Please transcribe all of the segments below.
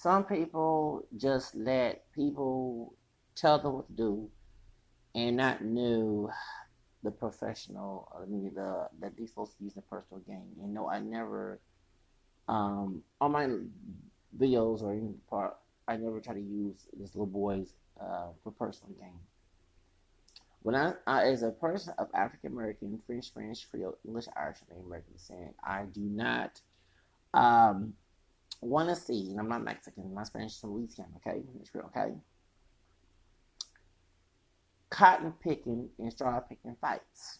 Some people just let people tell them what to do and not know the professional, that they're supposed to use the personal game. You know, I never, on my videos or any part, I never try to use this little boy's for personal gain. When I as a person of African American, French, Creole, English, Irish, and American descent, I do not want to see, and I'm not Mexican, my Spanish is Louisiana, okay? It's real, okay? Cotton picking and straw picking fights.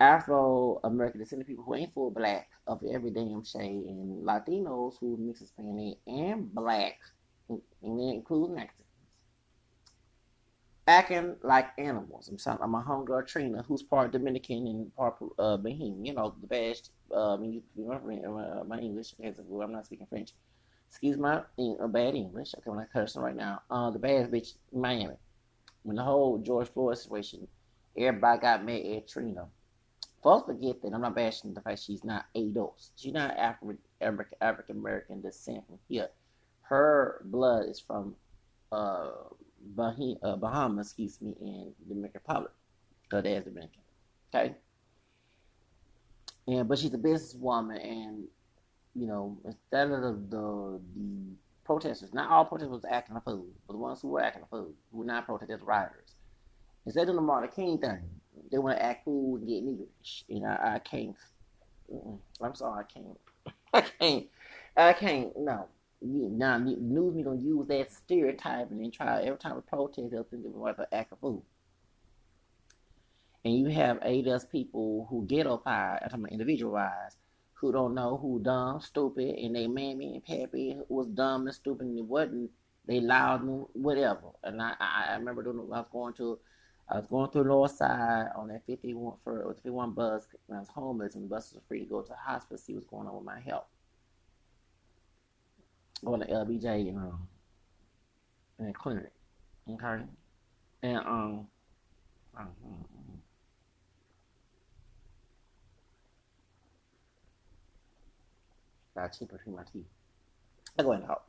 Afro American descendant people who ain't full black of every damn shade, and Latinos who mix Hispanic and black, and they include Mexicans. Acting like animals. I'm a homegirl Trina, who's part Dominican and part Bahamian. You know, the best. My English, I'm not speaking French. Excuse my bad English. Okay, I'm not cursing right now. The bad bitch, Miami. When the whole George Floyd situation, everybody got mad at Trina. Folks forget that I'm not bashing the fact she's not adults. She's not African American descent from here. Her blood is from Bahamas, and Dominican Republic. Her dad's Dominican. Okay? But she's a businesswoman, and, you know, instead of the protesters, not all protesters were acting a fool, but the ones who were acting a fool, who were not protesters, rioters. Instead of the Martin King thing, they want to act cool and get niggerish, and I can't. I'm sorry, I can't. No, now news me gonna use that stereotype and then try every time a protest they'll think they want to act a fool. And you have ADUS people who ghettofied, I'm talking about individualized, who don't know who dumb, stupid, and they mammy and pappy was dumb and stupid and it wasn't. They loud and whatever. And I remember doing. I was going through the North Side on that 51 bus when I was homeless, and the bus was free to go to the hospice, see what's going on with my health. Going to LBJ and clinic. Okay? And got cheap between my teeth. I go ahead and help.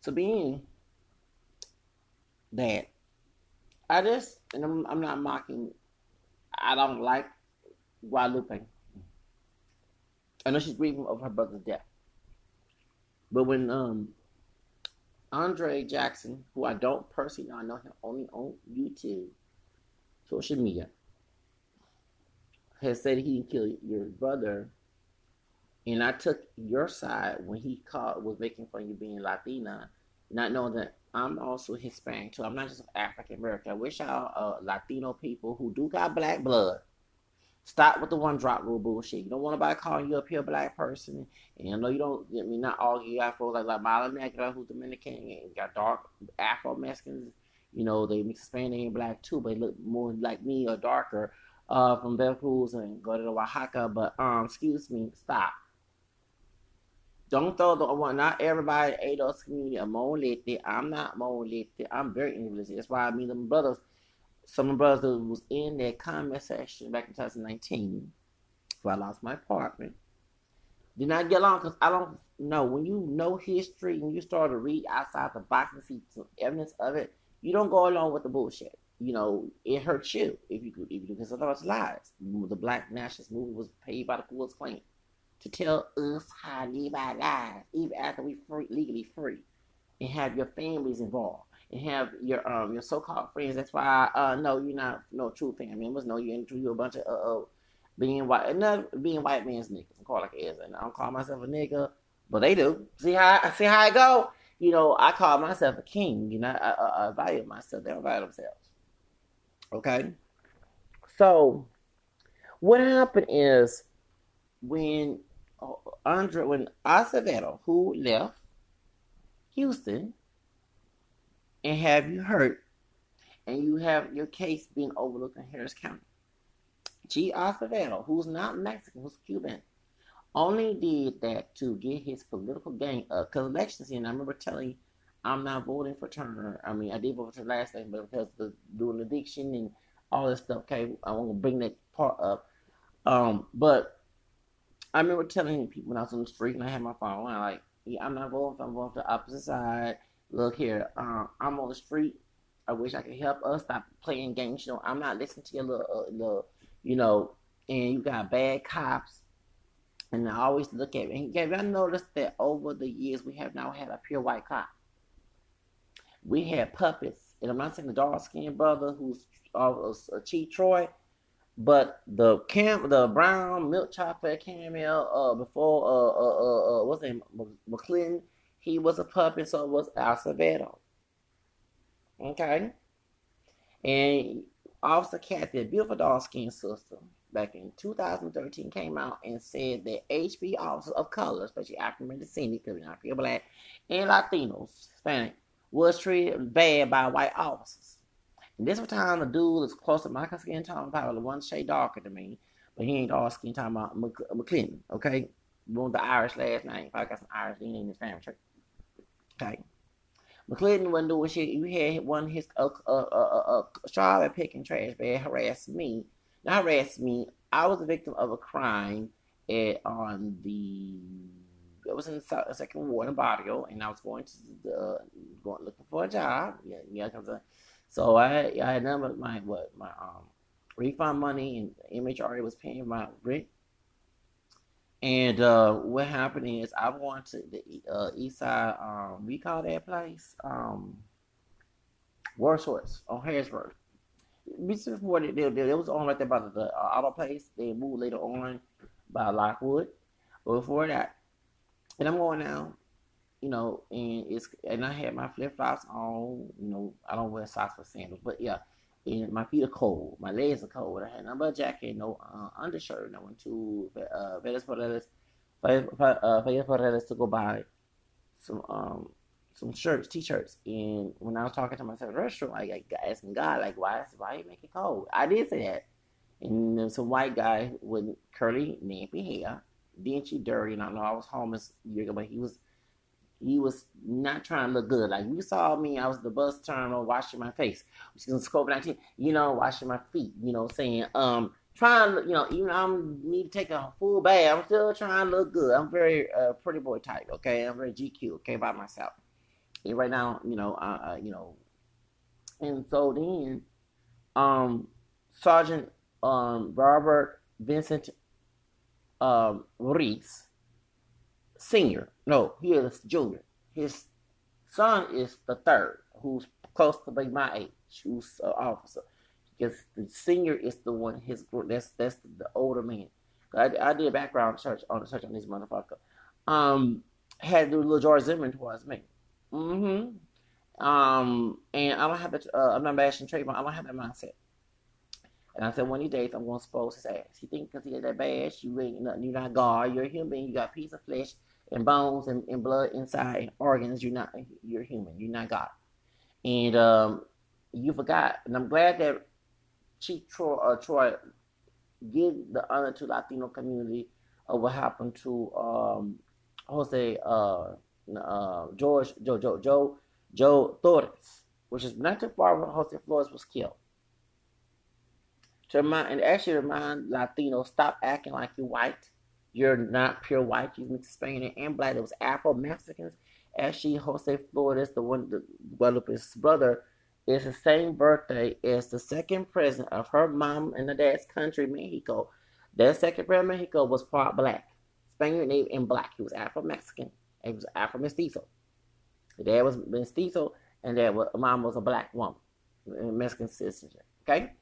So being that I'm not mocking, I don't like Guadalupe. I know she's grieving over her brother's death. But when Andre Jackson, who I don't personally know, I know him only on YouTube, social media, has said he killed your brother, and I took your side when he was making fun of you being Latina, not knowing that I'm also Hispanic too. I'm not just African American. I wish y'all Latino people who do got black blood stop with the one drop rule bullshit. You don't want nobody calling you a pure black person. And I know you don't. I mean, not all you Afros like Milo Negro, who's Dominican, and got dark Afro Mexicans. You know, they mix Hispanic and black too, but they look more like me or darker from Veracruz and go to Oaxaca. But excuse me, stop. Don't throw the one. Not everybody in the ADOS community are monolithic. I'm not monolithic. I'm very individualistic. That's why some of the brothers was in that comment section back in 2019, where I lost my apartment. Did not get along because I don't know. When you know history and you start to read outside the box and see some evidence of it, you don't go along with the bullshit. You know, it hurts you if you do, because otherwise lies. The Black Nationalist movement was paid by the Ku Klux Klan to tell us how to live our lives, even after we legally free, and have your families involved, and have your so-called friends. That's why no, you're not no true family members. No, you're a bunch of being white man's niggas. I'm called like an ass, and I don't call myself a nigga, but they do. See how I go. You know, I call myself a king. You know, I value myself. They don't value themselves. Okay, so what happened is when Acevedo, who left Houston, and have you heard, and you have your case being overlooked in Harris County. G. Acevedo, who's not Mexican, who's Cuban, only did that to get his political gain up. Because elections, and I remember telling you, I'm not voting for Turner. I mean, I did vote for Turner last night, but because of doing addiction and all this stuff, okay, I won't bring that part up. But I remember telling people when I was on the street and I had my phone, I'm like, yeah, I'm not voting, I'm voting for the opposite side. Look here, I'm on the street. I wish I could help us stop playing games. You know, I'm not listening to your little, you know, and you got bad cops. And I always look at it. And I noticed that over the years, we have now had a pure white cop. We had puppets. And I'm not saying the dark-skinned brother who's a Chief Troy, but the brown milk chocolate caramel before what's his name, McClinton, he was a puppet, so it was Acevedo. Okay, and Officer Kathy, a beautiful dark-skinned sister, back in 2013 came out and said that HB officers of color, especially African-American descendants, because we're not pure black, and Latinos, Hispanic, was treated bad by white officers. And this time, the dude is close to my skin tone, probably one shade darker than me, but he ain't all skin talking about McClinton, okay? One of the Irish last name, probably got some Irish DNA in his family tree, okay? McClinton wasn't doing shit. You had one of his strawberry picking trash bag harassed me. Not harassed me. I was a victim of a crime it was in the second ward in Barrio, and I was going to looking for a job. Yeah, so I had none of my refund money, and MHRA was paying my rent. And what happened is I went to the east side, we call that place, Wordsworth on Harrisburg. Before they was on right there by the auto place. They moved later on by Lockwood, but before that. And I'm going now, you know, and I had my flip-flops on. You know, I don't wear socks or sandals, but yeah. And my feet are cold. My legs are cold. I had no jacket, no undershirt. And I went to Vedas Paredes to go buy some shirts, t-shirts. And when I was talking to myself in the restroom, I asking God, like, why you make it cold? I did say that. And there was some white guy with curly, nappy hair. Dingy, dirty, and I know I was homeless, but he was not trying to look good. Like, you saw me, I was the bus terminal washing my face, which is COVID-19, you know, washing my feet, you know, saying, trying to, you know, even I need to take a full bath, I'm still trying to look good. I'm very pretty boy type, okay? I'm very GQ, okay, by myself. And right now, you know, and so then, Sergeant Robert Vincent Reese Senior. No, he is junior. His son is the third, who's close to be my age, who's an officer. Because the senior is the one, his group, that's the older man. I did background search on this motherfucker. Had to do a little George Zimmerman towards me. Mm-hmm. And I don't have to, I'm not bashing Trayvon, I don't have that mindset. And I said, one of these days, I'm going to expose his ass. He thinks because he had that badge, you ain't nothing. You're not God. You're a human. You got a piece of flesh and bones and blood inside and organs. You're human. You're not God. And you forgot. And I'm glad that Chief Troy gave the honor to Latino community of what happened to Joe Flores, which is not too far when Jose Flores was killed. To remind Latinos, stop acting like you're white. You're not pure white. You're mixed Spanish and black. It was Afro-Mexicans. Actually, Jose Flores, Guadalupe's brother, is the same birthday as the second president of her mom and her dad's country, Mexico. Their second president of Mexico was part black. Spaniard native and black. He was Afro-Mexican. He was Afro-Mestizo. The dad was Mestizo, and mom was a black woman. Mexican citizenship. Okay?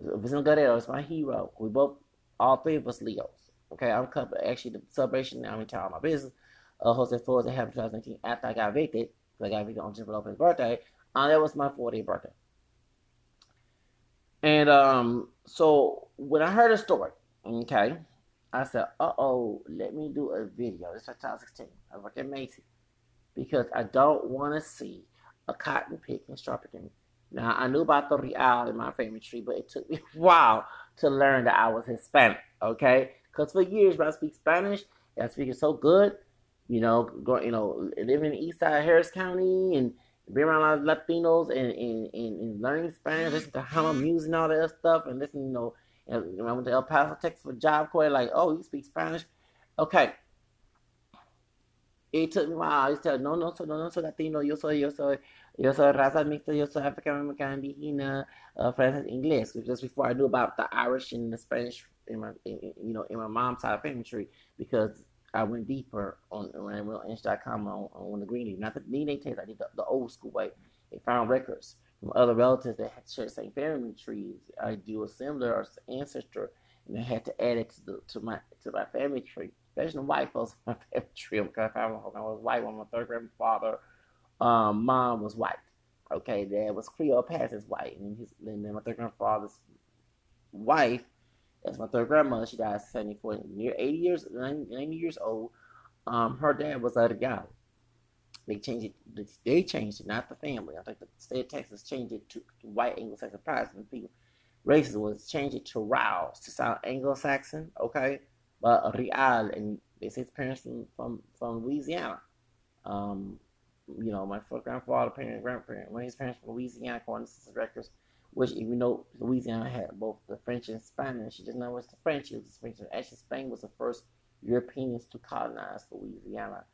Vincent Guerrero is my hero. We both, all three of us, Leos. Okay, I'm covered. Actually, the celebration now in town, my business. Jose Flores, that happened in 2019 after I got evicted, because I got evicted on Jennifer Lopez's birthday. That was my 40th birthday. And so when I heard the story, okay, I said, let me do a video. This is 2016. I work at Macy's because I don't want to see a cotton picking, straw picking. Now, I knew about the real in my family tree, but it took me a while to learn that I was Hispanic, okay? Because for years, when I speak Spanish, I speak it so good, you know, living in the east side of Harris County and being around a lot of Latinos and learning Spanish, listening to how I'm using all that stuff, and listening, you know, and when I went to El Paso, Texas for job corps, like, oh, you speak Spanish? Okay. It took me a while. He said, no, soy Latino. Yo soy raza mixta. Yo soy African American Indígena, Francis English. Just before I knew about the Irish and the Spanish in my mom's side of family tree, because I went deeper on realinch.com on the green leaf. Not the DNA test. I did the old school way. They found records from other relatives that had shared the same family trees. I do a similar ancestor, and I had to add it to my family tree. Especially the white folks in my family tree, because I was white when my third grandfather, mom was white. Okay, dad was Creole, past as white, and then my third grandfather's wife, that's my third grandmother. She died 74, near 90 years old. Her dad was out of God. They changed it, not the family. I think the state of Texas changed it to white Anglo-Saxon Protestant people. Racism was changed it to Rouse to sound Anglo-Saxon, okay? But Real, and they say his parents from Louisiana. My first grandfather, grandparent, one of his parents from Louisiana, according to census records, which even though Louisiana had both the French and Spanish, she didn't know it was the French. It was the Spanish. Actually, Spain was the first Europeans to colonize Louisiana.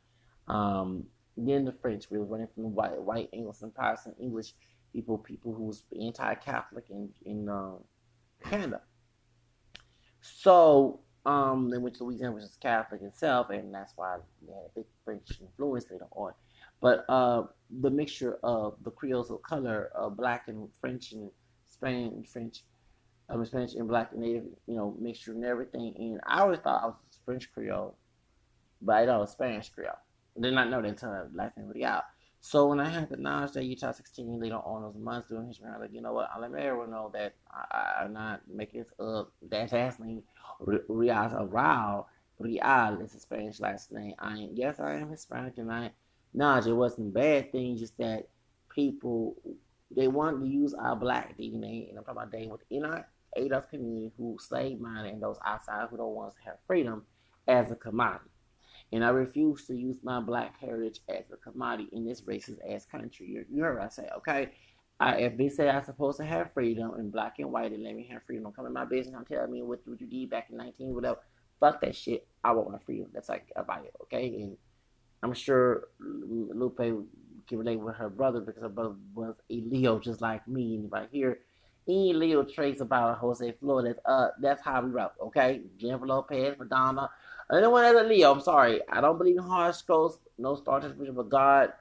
Then the French really running from the white Anglo-Saxon Protestant English people who was anti-Catholic in Canada. So they went to Louisiana, which is Catholic itself, and that's why they had a big French influence later on. But the mixture of the Creoles of color, black and French and Spanish and black and native, mixture and everything. And I always thought I was French Creole, but I thought I was Spanish Creole. Did not know that until I last name really out. So when I had the knowledge that Utah 16 later on those months doing history, I was like, you know what? I'll let everyone know that I'm not making this up. That's asking Real is a Spanish last name. I am Hispanic, and I acknowledge it wasn't a bad thing, just that people, they wanted to use our black DNA, and I'm talking about they within our ADOS community who slave minded and those outside who don't want to have freedom as a commodity. And I refuse to use my black heritage as a commodity in this racist-ass country. You heard what I say, okay? If they say I'm supposed to have freedom in black and white, and let me have freedom. Don't come in my business and tell me what you did back in 19, whatever. Fuck that shit. I want my freedom. That's like about it, okay? And I'm sure Lupe can relate with her brother, because her brother was a Leo just like me. And if I hear any Leo traits about Jose Flores, that's how we rock, okay? Jennifer Lopez, Madonna. Anyone as a Leo, I'm sorry. I don't believe in horoscopes, no star description of God,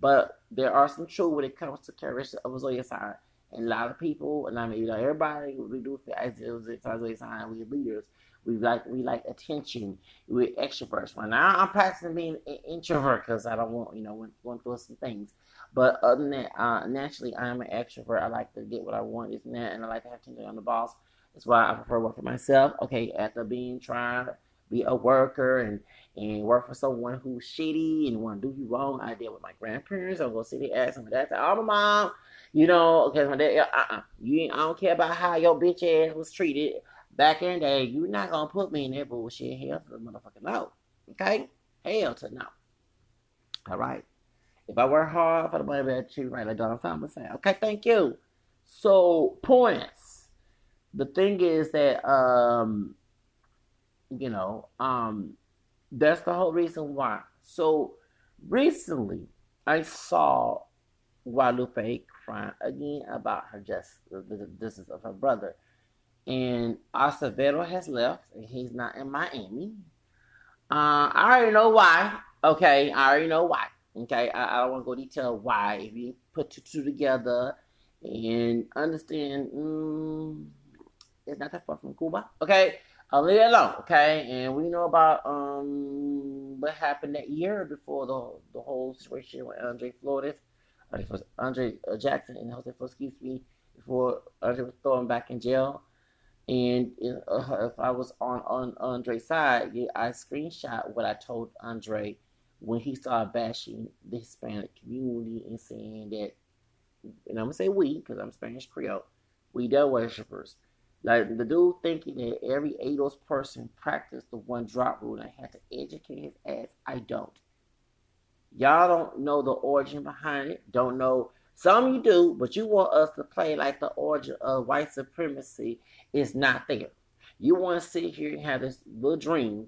but there are some truth when it comes to characteristics of a zodiac sign. And a lot of people, and I mean, everybody, we do as a zodiac sign. We're leaders. We like attention. We're extroverts. Right now, I'm practicing being an introvert because I don't want going through some things. But other than that, naturally, I'm an extrovert. I like to get what I want, this and that, and I like to have attention on the boss. That's why I prefer working myself. Okay, after being trying. Be a worker and work for someone who's shitty and want to do you wrong. I deal with my grandparents. I'm going to sit there and ask them, that's all my mom, because my dad, I don't care about how your bitch ass was treated back in the day. You're not going to put me in that bullshit. Hell to the motherfucking no. Okay? Hell to no. All right. If I work hard for the money, I treat you right like Donald Trump was saying. Okay, thank you. So, points. The thing is that, that's the whole reason why. So recently, I saw Guadalupe crying again about her justice of her brother, and Acevedo has left, and he's not in Miami. I already know why. Okay, I already know why. Okay, I don't want to go detail why. If you put two together and understand, it's not that far from Cuba. Okay. I'll leave it alone, okay? And we know about what happened that year before the whole situation with Andre Jackson and Jose Flores, before Andre was thrown back in jail. And if I was on Andre's side, I screenshot what I told Andre when he started bashing the Hispanic community and saying that, and I'm going to say we, because I'm Spanish Creole, we the worshipers. Like, the dude thinking that every ADOS person practiced the one-drop rule, and I had to educate his ass. I don't. Y'all don't know the origin behind it. Don't know. Some you do, but you want us to play like the origin of white supremacy is not there. You want to sit here and have this little dream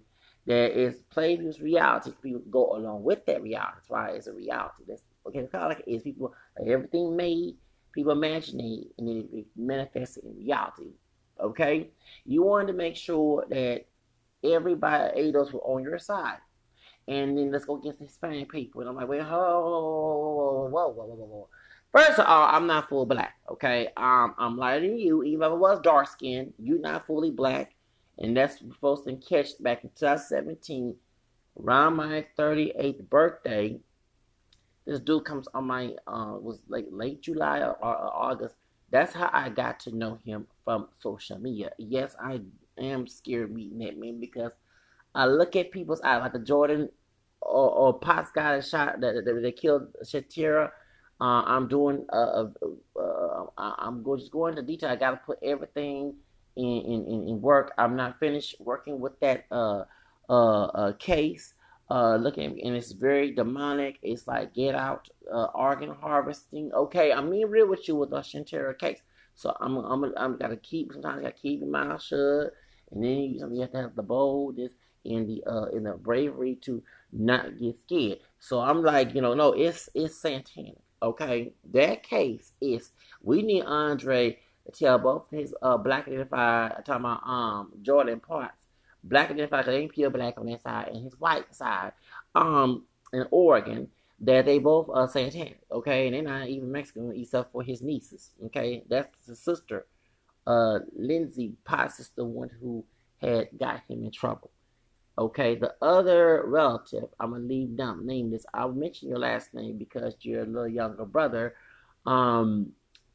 There is plain views reality. People go along with that reality. That's why it's a reality. That's okay. It's kind of like it is. People like everything made. People imagine it, and then it manifests in reality. Okay, you wanted to make sure that everybody, ADOS, were on your side, and then let's go against the Hispanic people. And I'm like, wait, whoa. First of all, I'm not full black. Okay, I'm lighter than you. Even if I was dark skinned, you're not fully black. And that's supposed to catch back in 2017, around my 38th birthday. This dude comes on my, was like late July or August. That's how I got to know him from social media. Yes, I am scared meeting that man because I look at people's eyes, like the Jordan or Potts guy that shot, that killed Shantara. I'm just going into detail. I got to put everything in work. I'm not finished working with that case. Looking, and it's very demonic. It's like get out, organ harvesting. Okay, I'm being real with you with the Shantara case. So I'm gotta keep. Sometimes I gotta keep your mouth shut, and then you have to have the boldness and the bravery to not get scared. So I'm like, no, it's satanic. Okay, that case is. We need Andre. Tell both his black identified, I'm talking about Jordan Potts, black identified, because they ain't pure black on that side, and his white side in Oregon, that they both are satanic, okay? And they're not even Mexican, except for his nieces, okay? That's his sister. Lindsay Potts is the one who had got him in trouble, okay? The other relative, I'm going to leave down, name this. I'll mention your last name because your little younger brother,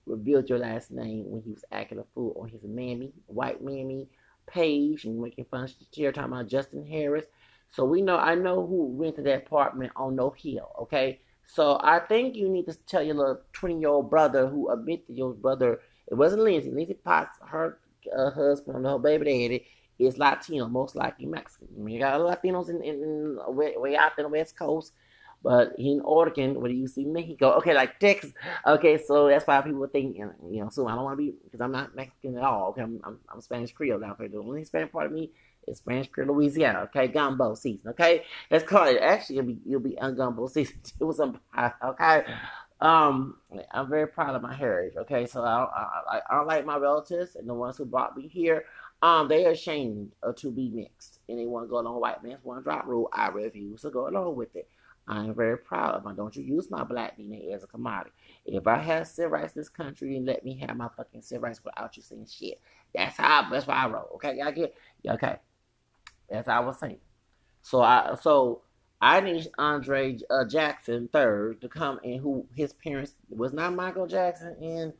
revealed your last name when he was acting a fool on his mammy, white mammy, Paige, and making fun of Shantara, talking about Justin Harris. So I know who rented that apartment on No Hill, okay? So I think you need to tell your little 20-year-old brother who admitted your brother, it wasn't Lindsay. Lindsay Potts, her husband, her baby daddy, is Latino, most likely Mexican. I mean, you got a lot of Latinos way out in the West Coast. But in Oregon, where you see Mexico, okay, like Texas, okay, so that's why people think, so I don't want to be, because I'm not Mexican at all, okay, I'm Spanish Creole out there. The only Hispanic part of me is Spanish Creole, Louisiana, okay, gumbo season, okay, let's call it, actually, it'll be gumbo season, it was a, okay, I'm very proud of my heritage, okay, so I don't like my relatives, and the ones who brought me here, they are ashamed to be mixed, and they want to go along with white man's one drop rule. I refuse to go along with it. I am very proud of my. Don't you use my black DNA as a commodity. If I have civil rights in this country, then let me have my fucking civil rights without you saying shit. That's why I wrote. Okay, y'all get okay. That's how I was saying. So I need Andre Jackson III to come in, who his parents was not Michael Jackson and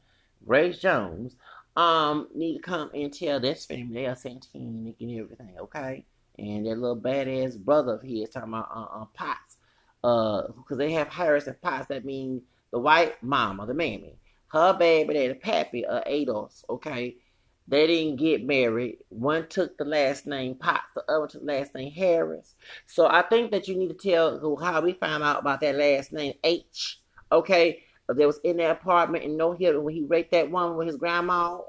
Grace Jones. Need to come and tell this family they are satanic and everything. Okay, and that little badass brother of his talking about Potts. Because they have Harris and Potts, that means the white mama, the mammy, her baby, the pappy, Ados, okay? They didn't get married. One took the last name Potts, the other took the last name Harris. So I think that you need to tell how we found out about that last name H, okay? That was in that apartment in No Hill when he raped that woman with his grandma,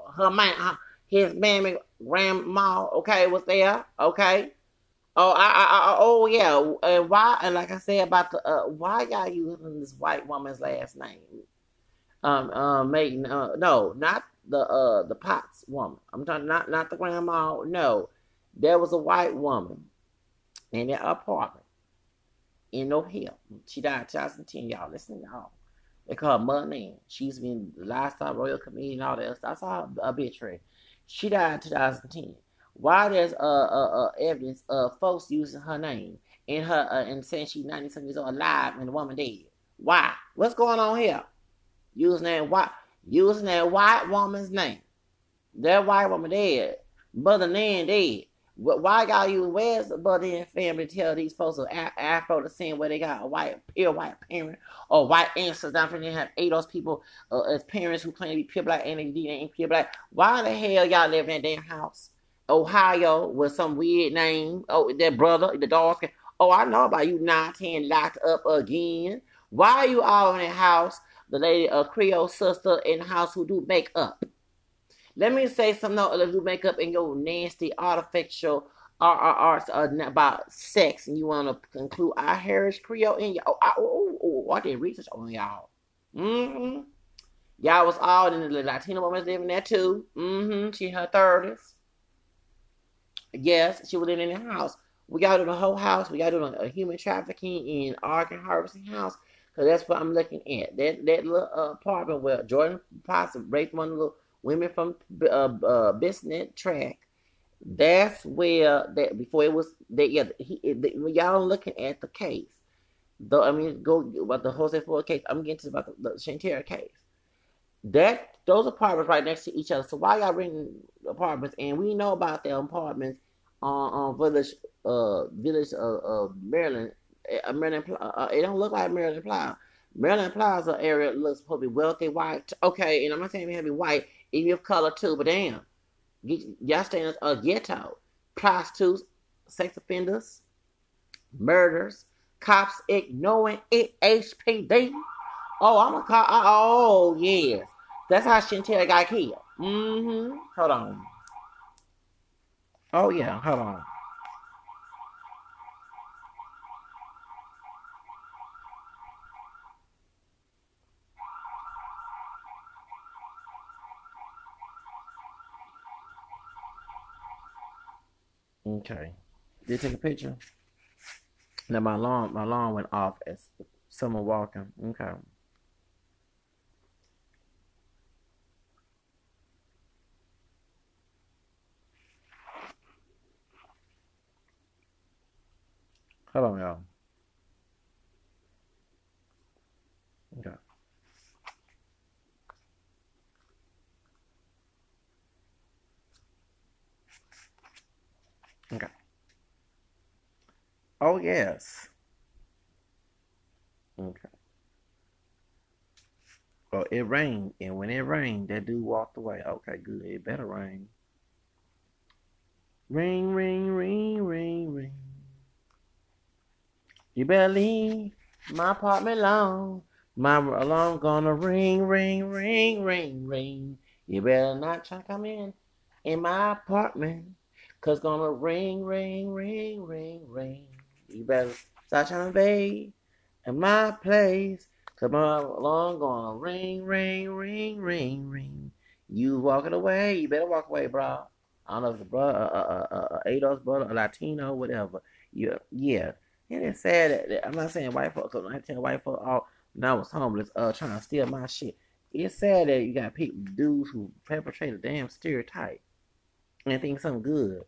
his mammy grandma, okay, was there, okay? And why? And like I said about the why y'all using this white woman's last name? No, not the Potts woman. I'm talking not the grandma. No, there was a white woman in that apartment in No Hill. She died in 2010. Y'all listen, y'all. They call her Mud Nan. She's been lifestyle royal comedian, all that. I saw a obituary. She died in 2010. Why there's evidence of folks using her name and her and saying she's 90-something years old alive and the woman dead? Why? What's going on here? Using that white woman's name. That white woman dead. Mother Nan dead. Why y'all using? Where's the Mother Nan family to tell these folks of Afro descent where they got a pure white parent or white ancestors? Down there they have ADOS people as parents who claim to be pure black and they ain't pure black. Why the hell y'all live in that damn house? Ohio with some weird name. Oh, that brother, the dog. Oh, I know about you 9-10 locked up again. Why are you all in the house? The lady, a Creole sister in the house who do makeup. Let me say something else. Who do makeup in your nasty, artificial, RRR about sex, and you want to include our Harris Creole in y'all. Oh, I did research on y'all. Mm-hmm. Y'all was all in the Latino woman's living there too. Mm-hmm. She in her 30s. Yes, she was in the house. We got to the whole house. We got to do a human trafficking in Arkansas Harvesting House. Because that's what I'm looking at. That little apartment where Jordan Potts raped one of the women from Bisnet Track. That's where that before it was that when y'all looking at the case, though I mean go about the Jose Flores case. I'm getting to about the Shantara case. That those apartments right next to each other. So why y'all renting apartments? And we know about the apartments on village of Maryland. It don't look like Maryland Plaza. Maryland Plaza area looks probably wealthy white. Okay, and I'm not saying we have to be white, even if color too. But damn. Y'all staying in a ghetto. Prostitutes, sex offenders, murders, cops ignoring it, HPD. Oh, I'm gonna call. Oh, yes. That's how Shantara got killed. Mm-hmm. Hold on. Oh, yeah. Hold on. Okay. Did you take a picture? Now my alarm went off as someone walking. Okay. Hold on, y'all. Okay. Okay. Oh, yes. Okay. Well, it rained, and when it rained, that dude walked away. Okay, good. It better rain. Ring, ring, ring, ring, ring. You better leave my apartment alone. My alarm gonna ring, ring, ring, ring, ring. You better not try to come in my apartment. 'Cause gonna ring, ring, ring, ring, ring. You better stop trying to invade in my place. 'Cause my alarm gonna ring, ring, ring, ring, ring. You walking away. You better walk away, bro. I don't know if it's a brother, Adol's brother, a Latino, whatever. Yeah. And it's sad that I'm not saying white folks. I'm not telling white folks all. When I was homeless, trying to steal my shit. It's sad that you got people, dudes who perpetrate a damn stereotype and think something good.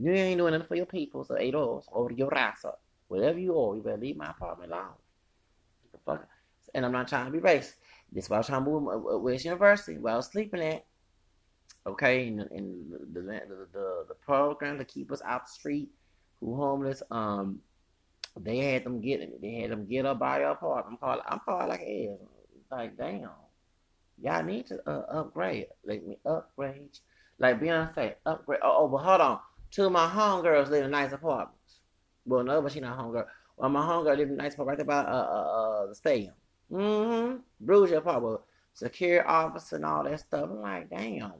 You ain't doing nothing for your people, so $8 over your raza. Whatever you owe, you better leave my apartment alone. Fuck. And I'm not trying to be racist. This is why I was trying to move to West University, where I was sleeping at. Okay, and the program to keep us out the street, who homeless, they had them get up by your apartment. I'm called like hell. Like, damn. Y'all need to upgrade. Let me upgrade. Like Beyonce, upgrade. Oh, but hold on. Two of my homegirls live in nice apartments. Well, no, but she not homegirl. Well, my homegirl live in nice apartment right there by the stadium. Mm-hmm. Bruges apartment. Secure office and all that stuff. I'm like, damn.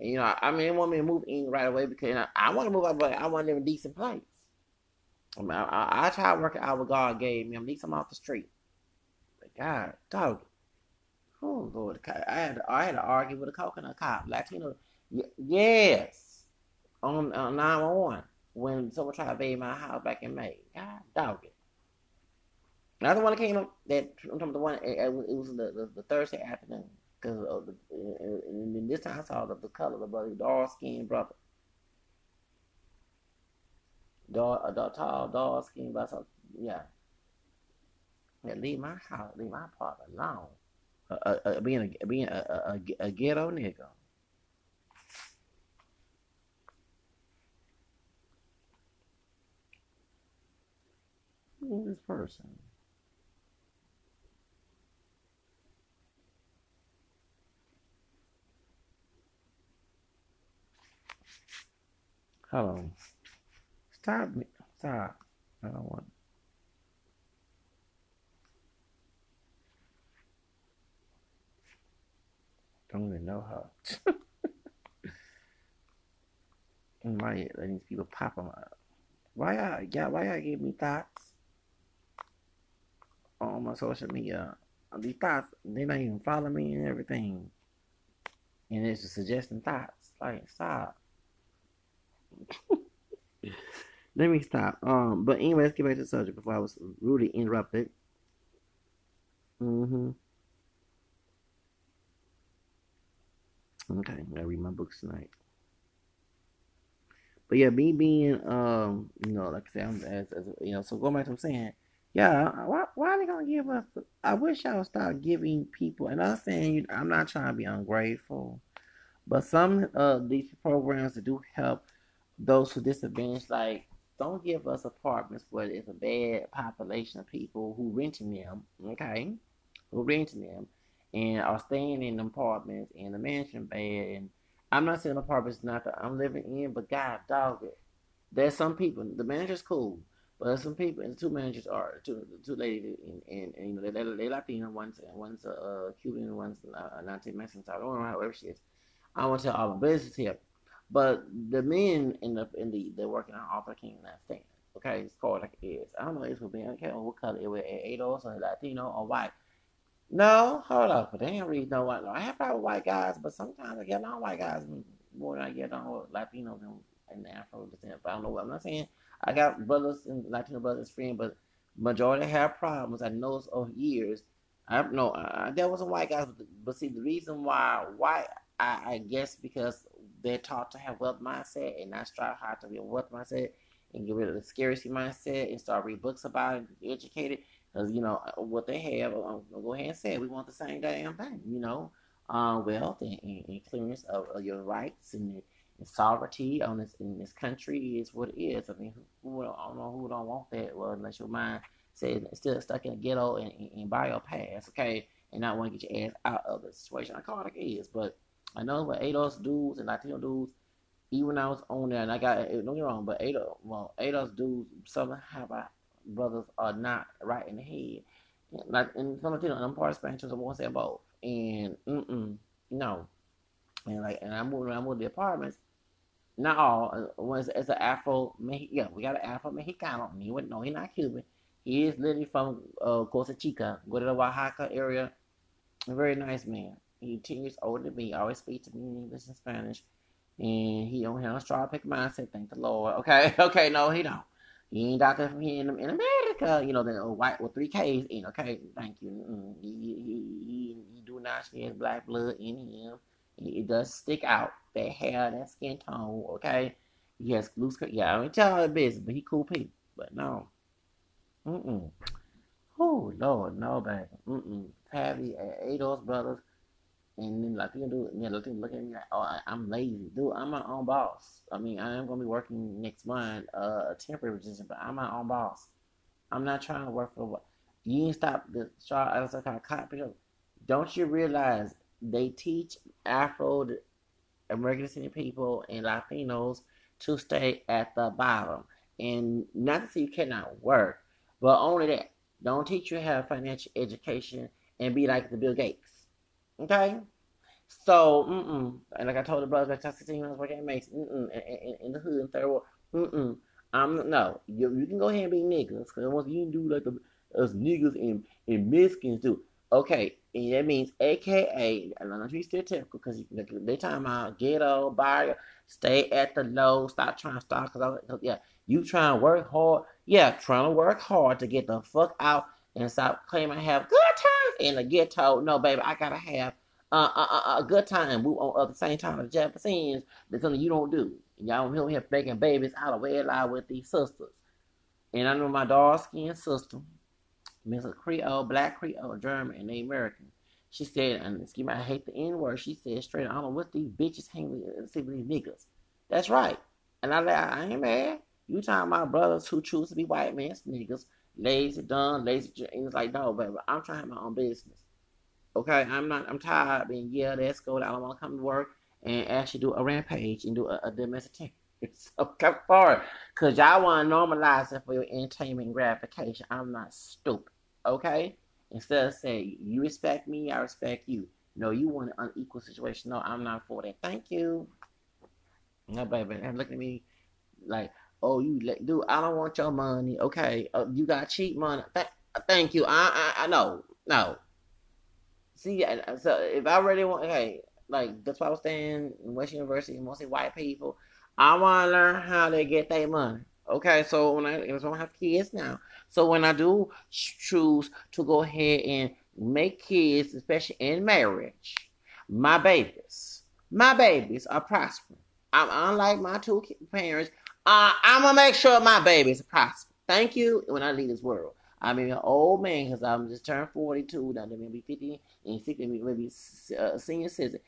And, you know, I mean, they want me to move in right away because I want to move out, but I want to live in a decent place. I mean, I try working out what God gave me. I need something off the street. But God, dog. Oh, Lord. I had to argue with a coconut cop. Latino. Yes. On 911 when someone tried to invade my house back in May. God dog it. Another one that came up that I'm talking about the one it was the Thursday afternoon because and this time I saw the color of the brother, dark-skinned brother, dark-skinned brother. So, yeah, leave my house, leave my apartment alone. Being a ghetto nigga. Who is this person? Hello. Stop me. Stop. I don't want. Don't even know her. And why letting these people pop them up? Why y'all give me thoughts on my social media? These thoughts, they don't even follow me and everything. And it's just suggesting thoughts. Like, stop. Let me stop. But anyway, let's get back to the subject before I was rudely interrupted. Okay, I'm gonna read my books tonight. But yeah, me being like I said, I'm as so going back to what I'm saying, yeah, why are they gonna give us? I wish y'all would stop giving people. And I'm saying, I'm not trying to be ungrateful, but some of these programs that do help those who disadvantaged, like, don't give us apartments where it's a bad population of people who renting them, okay? Who renting them and are staying in apartments and the mansion bad. And I'm not saying apartments not that I'm living in, but God dog it. There's some people, the manager's cool, but there's some people, and the two managers are, two ladies, and you know, they're Latino, one's Cuban, and one's Latin Mexican, so I don't know, however she is. I want to tell all my business here. But the men they're working on Arthur King and that thing. Okay, it's called like it is. I don't know if it's going to be, I don't know what color it was, Ados or Latino or white. No, hold up, they ain't really no white. No, I have probably white guys, but sometimes I get on white guys more than I get on Latinos and Afro descent. But I don't know what I'm not saying. I got brothers and Latino brothers, friends, but majority have problems. I know over years. I don't know. There was some white guys, but see, the reason why I guess because they're taught to have wealth mindset and not strive hard to be a wealth mindset and get rid of the scarcity mindset and start reading books about it and get educated. Because, you know, what they have, I'll go ahead and say it, we want the same damn thing, you know, wealth and clearance of your rights and sovereignty in this country is what it is. I mean, I don't know who don't want that, well, unless your mind says it's still stuck in a ghetto and bypass, okay, and not want to get your ass out of the situation. I call it like it is, but I know what ADOS dudes and Latino dudes, even when I was on there, and I got, don't get wrong, but ADOS dudes, somehow my brothers are not right in the head. Like, and some Latino, and I'm part of Spanish, so I won't say both. And, no. And, like, and I moved to the apartments. Not all. It's an Afro-Mexican. Yeah, we got an Afro-Mexicano. No, he's not Cuban. He is literally from Costa Chica, go to the Oaxaca area. A very nice man. He's 10 years older than me. Always speaks to me in English and Spanish. And he don't have a straw pick mindset, thank the Lord. Okay, no, he don't. He ain't out there from here in America. You know, the white with 3Ks in, okay, thank you. He do not share black blood in him. It does stick out. That hair, that skin tone, okay? He has loose, yeah, I mean, tell all the business, but he cool people. But no. Oh, Lord, no, baby. Pavi, Ados brothers. And then Latino dude, yeah, Latino look at me like, oh, I'm lazy. Dude, I'm my own boss. I mean, I am going to be working next month, a temporary position, but I'm my own boss. I'm not trying to work for what. You ain't stop the shot. I was like, don't you realize they teach Afro-American descendant people and Latinos to stay at the bottom? And not to say you cannot work, but only that. Don't teach you how to have financial education and be like the Bill Gates. Okay, so and like I told the brothers, like I was 16 when I was working at Mace, in the hood in third world, no, you can go ahead and be niggas, because once you can do like us niggas and Mexicans do, okay, and that means AKA, I don't know if you still typical, because they talking about ghetto, barrio, stay at the low, stop trying to stop, because yeah, you trying to work hard, yeah, trying to work hard to get the fuck out and stop claiming I have good time. In the ghetto, no, baby, I gotta have a good time. We on the same time as Japanese. That's something you don't do. Y'all don't hear making babies out of wedlock with these sisters. And I know my dark-skinned sister, Mrs. Creole, Black Creole, German, and the American. She said, and excuse me, I hate the N-word. She said straight, I don't know what these bitches hang with these niggas. That's right. And I ain't mad. You talking about brothers who choose to be white men's niggas. Lazy, and it's like, no, baby, I'm trying my own business, okay? I'm tired of being yelled at, scolded. I don't want to come to work and actually do a rampage and do a domestic thing. So come forward, because y'all want to normalize it for your entertainment and gratification. I'm not stupid, okay? Instead of saying, you respect me, I respect you. No, you want an unequal situation. No, I'm not for that. Thank you. My baby looked at me like, oh, you dude, I don't want your money. Okay, you got cheap money. Thank you. I know. No. See, so if I really want, hey, like that's why I was staying in West University and mostly white people. I want to learn how they get their money. Okay, so when I don't have kids now, so when I do choose to go ahead and make kids, especially in marriage, my babies are prospering. I'm unlike my two parents. I'm gonna make sure my babies prosper. Thank you. When I leave this world, I'm an old man because I'm just turned 42. Now maybe 50 and 60, maybe senior citizen.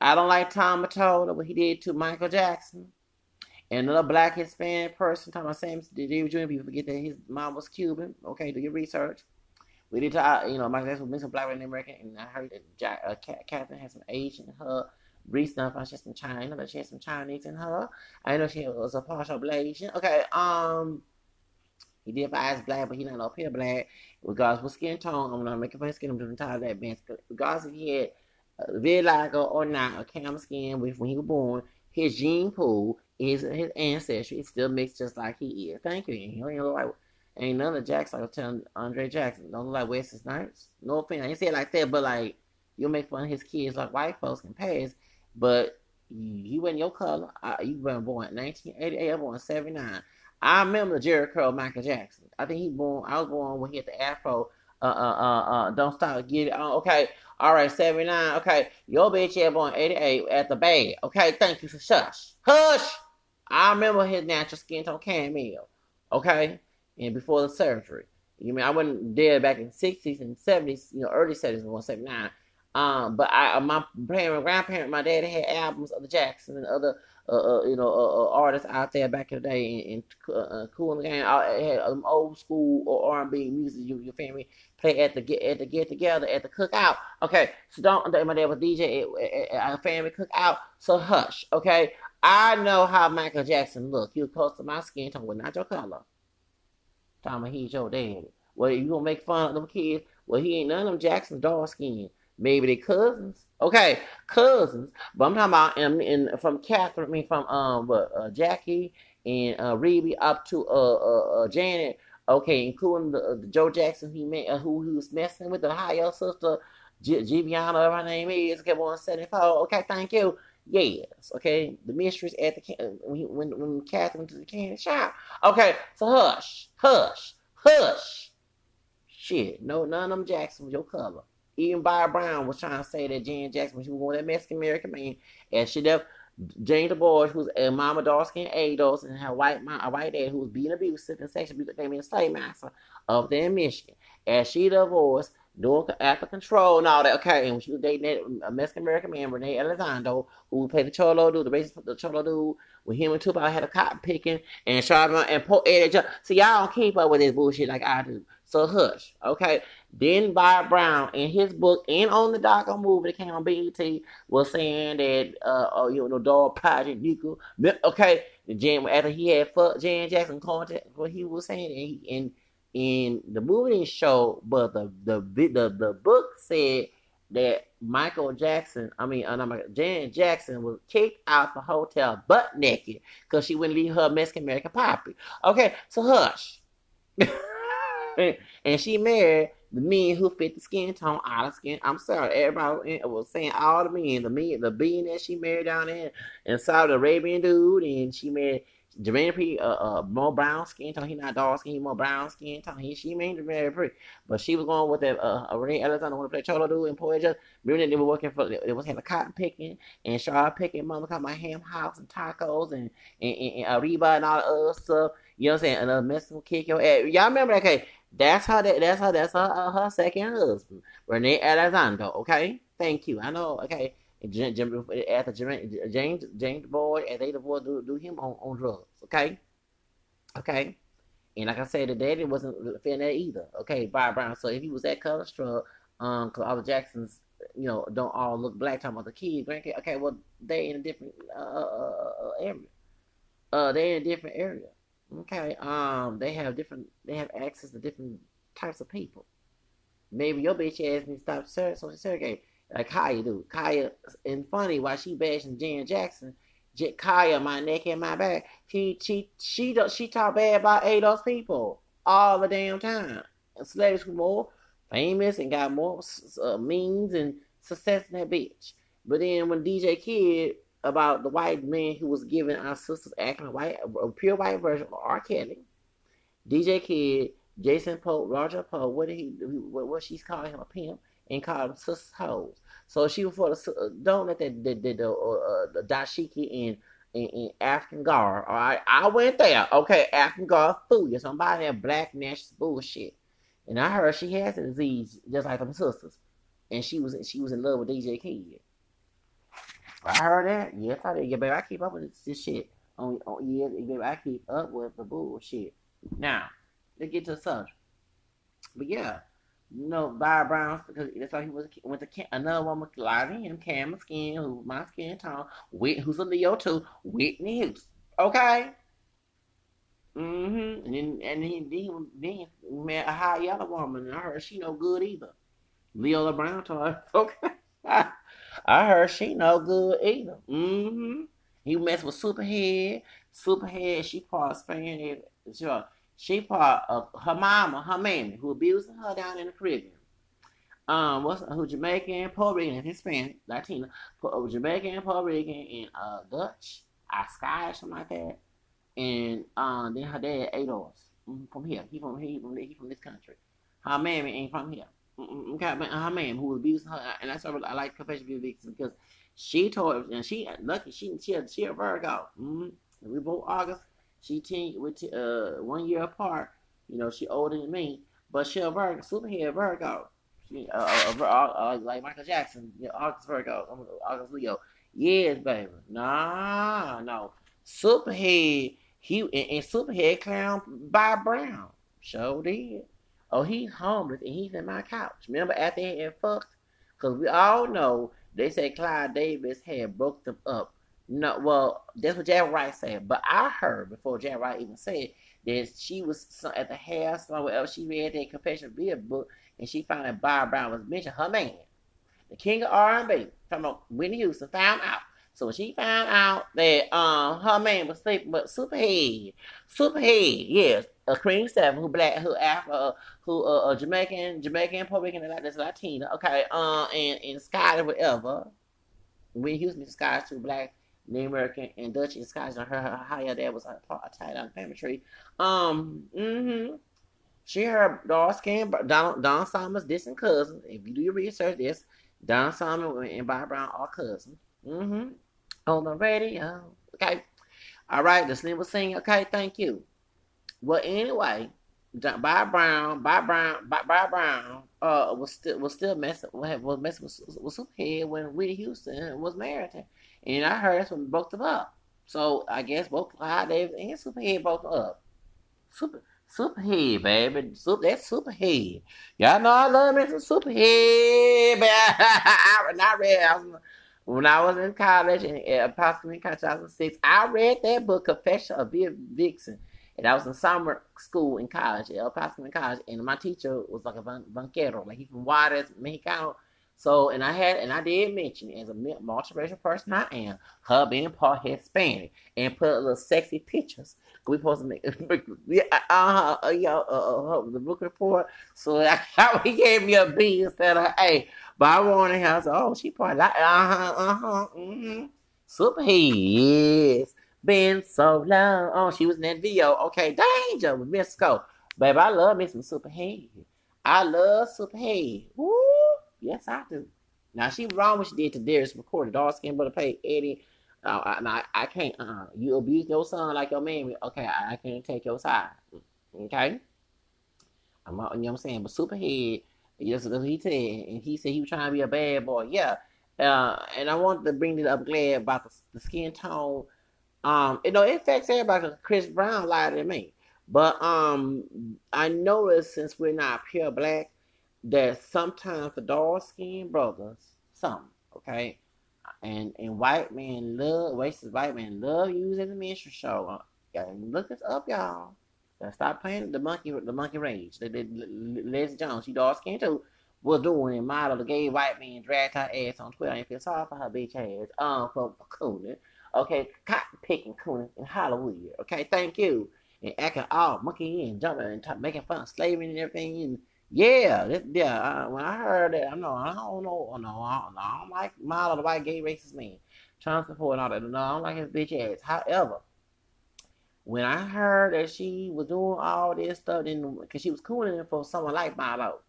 I don't like Tom Mottola, what he did to Michael Jackson. And another black Hispanic person, Thomas Samson, people forget that his mom was Cuban. Okay, do your research. We did talk, Michael Jackson was some black and American, and I heard that Catherine had some Asian in her. Recently, I found she had some China, but she had some Chinese in her. I know she was a partial Blasian. Okay, he did for eyes black, but he not up here black. Regardless of what skin tone, I'm not making fun of skin, I'm just tired of that bench. Regardless if he had vitiligo or not, or camel skin with when he was born, his gene pool is his ancestry. It's still mixed just like he is. Thank you. He ain't look like ain't none of Jackson. I was telling Andre Jackson, don't look like Wesley Snipes. No offense, I ain't say it like that, but like you'll make fun of his kids like white folks can pass. But you wasn't your color. You were born in 1988. I was born in 79. I remember Jerry Curl Michael Jackson. I think he born. I was born when he had the afro. Don't stop. Get it on. Okay. All right. 79. Okay. Your bitch ass born 88 at the bag. Okay. Thank you for shush. Hush. I remember his natural skin tone cameo. Okay. And before the surgery. You mean I wasn't dead back in the 60s and 70s. Early 70s. I was 79. But my parent, grandparent, my daddy had albums of the Jacksons and other, artists out there back in the day and cool in the game. I had old school or R&B music. You feel me? Play at the get together at the cookout. Okay, so don't. My dad was DJ at a family cookout. So hush. Okay, I know how Michael Jackson looked. He was close to my skin tone, but not your color. Tommy, he's your daddy. Well, you gonna make fun of them kids? Well, he ain't none of them Jacksons dark skin. Maybe they cousins. Okay, cousins. But I'm talking about from Catherine, Jackie and Reby up to Janet. Okay, including the Joe Jackson he met, who he was messing with, the higher sister, Giviana, whatever her name is. Okay, 174. Okay, thank you. Yes. Okay, the mistress at the when Catherine went to the candy shop. Okay, so hush, hush, hush. Shit, no, none of them Jackson was your color. Even Bobby Brown was trying to say that Janet Jackson, when she was going with that Mexican-American man, and she left Jane DeBois, who's a mama, dark-skinned Ados, and her white mom, a white dad, who was being abusive and sexually abused, became a slave master up there in Michigan. And she divorced, doing after control and all that. Okay, and when she was dating a Mexican-American man, Renee Elizondo, who played the Cholo dude, the racist the Cholo dude, when him and Tupac had a cotton picking, and Charlotte and Poe Eddie Jones. So y'all don't keep up with this bullshit like I do. So hush, okay? Then Bob Brown, in his book and on the doco movie that came on BET, was saying that, dog project, Nico, okay? After he had fucked Jan Jackson contact, what he was saying, and the movie didn't show, but the book said that Janet Jackson was kicked out the hotel butt naked because she wouldn't leave her Mexican-American poppy. Okay, so hush. And she married the men who fit the skin tone, olive skin. I'm sorry, everybody was saying all the men. The being that she married down there in Saudi Arabian dude, and she married Jermaine Pre, more brown skin tone. He not dark skin, he more brown skin tone. She married Jermaine Pre. But she was going with that Renee Elizondo, want to play Cholo dude and Poe Just. Remember that they were working for, they was having cotton picking and shard picking. Mama called my ham house and tacos and Arriba and all the other stuff. You know what I'm saying? Another Mexican kick your ass. Y'all remember that? Okay, that's her second husband, Renee Elizondo. Okay, thank you. I know. Okay, after James the boy, and they the boy do him on drugs. Okay, and like I said, the daddy wasn't feeling that either. Okay, Bob Brown. So if he was that color struck, cause all the Jacksons, don't all look black. Talking about the kids, grandkids. Okay, well they in a different area. They in a different area. Okay, they have access to different types of people. Maybe your bitch ass needs to stop social segregation, like Kaya do. Kaya, and funny, while she bashing Janet Jackson, Kaya, my neck and my back. She talk bad about those people all the damn time. And celebrities who more famous and got more means and success than that bitch. But then when DJ Kid about the white man who was giving our sisters acting white, a pure white version of R. Kelly, DJ Kid, Jason Pope, Roger Pope, what did he do? What she's calling him a pimp and called him sisters hoes. So she was for the don't let that the dashiki and African guard. All right, I went there. Okay, African guard fool you. Somebody had black nationalist bullshit, and I heard she has a disease just like them sisters, and she was in love with DJ Kid. I heard that. Yes, I did. Yeah, baby, I keep up with this shit. Baby, I keep up with the bullshit. Now, let's get to the subject. But yeah, you know, Bobby Brown, because that's how he was, went to another woman, like him, Cameron Skin, who's my skin tone, who's a Leo too, Whitney Houston. Okay? Mm-hmm. And then he met a high yellow woman, and I heard she no good either. Leola Brown told her, okay. I heard she no good either. Mm-hmm. He messed with Superhead. Superhead, she part Spain. She part of her mammy, who abusing her down in the Caribbean. Who Jamaican, Puerto Rican, Hispanic, Latina, Jamaican, Puerto Rican, and Dutch, Scottish, something like that. And then her dad Adolf from here. He from this country. Her mammy ain't from here. Okay, but her man who abused her, and that's why I like confession victims, because she told him, and she lucky she a Virgo. Mm-hmm. We both August. She 1 year apart. You know she older than me, but she a Virgo, Superhead Virgo. She like Michael Jackson, you know, August Virgo, August Leo. Yes, baby. No. Superhead and Superhead clown Bobby Brown. Sure did. Oh, he's homeless and he's in my couch. Remember after he had fucked? Because we all know they say Clive Davis had broke them up. No, well, that's what Jack Wright said. But I heard before Jack Wright even said that she was at the house somewhere else. She read that Confession Bill book and she found that Bobby Brown was mentioning her man, the king of R&B, talking about Whitney Houston, found out. So when she found out that her man was sleeping with Superhead, yes, a cream seven who Jamaican, Puerto Rican, and that's Latina, okay, and Scottish, whatever. Whitney Houston, Scottish, too, black, Native American, and Dutch, and Scottish. And her higher dad was tied on the family tree. Mm-hmm. She heard dark skin Don Simon's distant cousin. If you do your research, this Don Simon and Bobby Brown are cousins. Mm-hmm. On the radio. Okay. All right. The slim was singing. Okay. Thank you. Well, anyway, Bobby Brown, was still messing with Superhead when Whitney Houston was married to him. And I heard that's when we broke them up. So I guess both Clyde Davis and Superhead broke them up. Superhead, baby. That's Superhead. Y'all know I love me some Superhead, baby. Not really. When I was in college, and approximately 2006, I read that book, Confession of a Vixen. And I was in summer school in college, at El Paso in college, and my teacher was like a banquero, like he from Juarez, Mexicano. So, and I did mention, as a multiracial person I am, her being part Hispanic, and put little sexy pictures. We supposed to make the book report, so he gave me a B instead of A. But I wanted her, so, oh, she probably like, mm-hmm. Superhead, yes. Been so long. Oh, she was in that video. Okay, danger with Miss Go. Baby, I love me some Superhead. I love Superhead. Woo! Yes, I do. Now, she wrong what she did to Darius McCord, dark skin brother paid Eddie. I can't. You abuse your son like your man. Okay, I can't take your side. Okay? You know what I'm saying? But Superhead, yes, that's what he said. And he said he was trying to be a bad boy. Yeah. And I wanted to bring it up glad about the skin tone. You know, it affects everybody. Chris Brown lied to me, but I noticed since we're not pure black, that sometimes the dark skinned brothers, okay, and racist white men love using the minstrel show. Look this up, y'all. Stop playing the monkey rage. Leslie Jones, she dark skinned too, was doing and model the gay white man dragged her ass on Twitter and feel sorry for her bitch ass for cooling. okay? Cotton picking, cooning, and Hollywood, okay? Thank you. And acting all monkey and jumping and making fun of slavery and everything. And when I heard that, I don't like Milo, the white gay racist man, trying to support and all that. No, I don't like his bitch ass. However, when I heard that she was doing all this stuff, then because she was cooning for someone like Milo,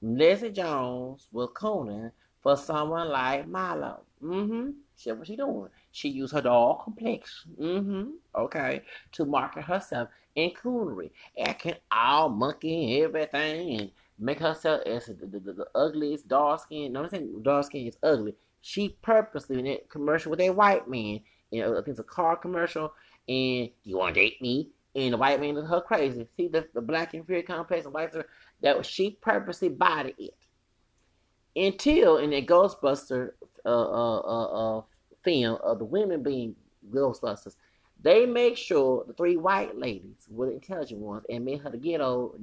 Leslie Jones was cooning for someone like Milo. Mm-hmm. She, what she doing? She used her dog complexion, okay, to market herself in coonery, acting all monkey and everything, and make herself as the ugliest dark skin. No, I'm saying dark skin is ugly. She purposely in that commercial with a white man, I think it's a car commercial, and you want to date me? And the white man looked her crazy. See the black inferior complex and white that she purposely bodied it. Until in the Ghostbuster film of the women being Ghostbusters, they make sure the three white ladies were the intelligent ones and made her the ghetto.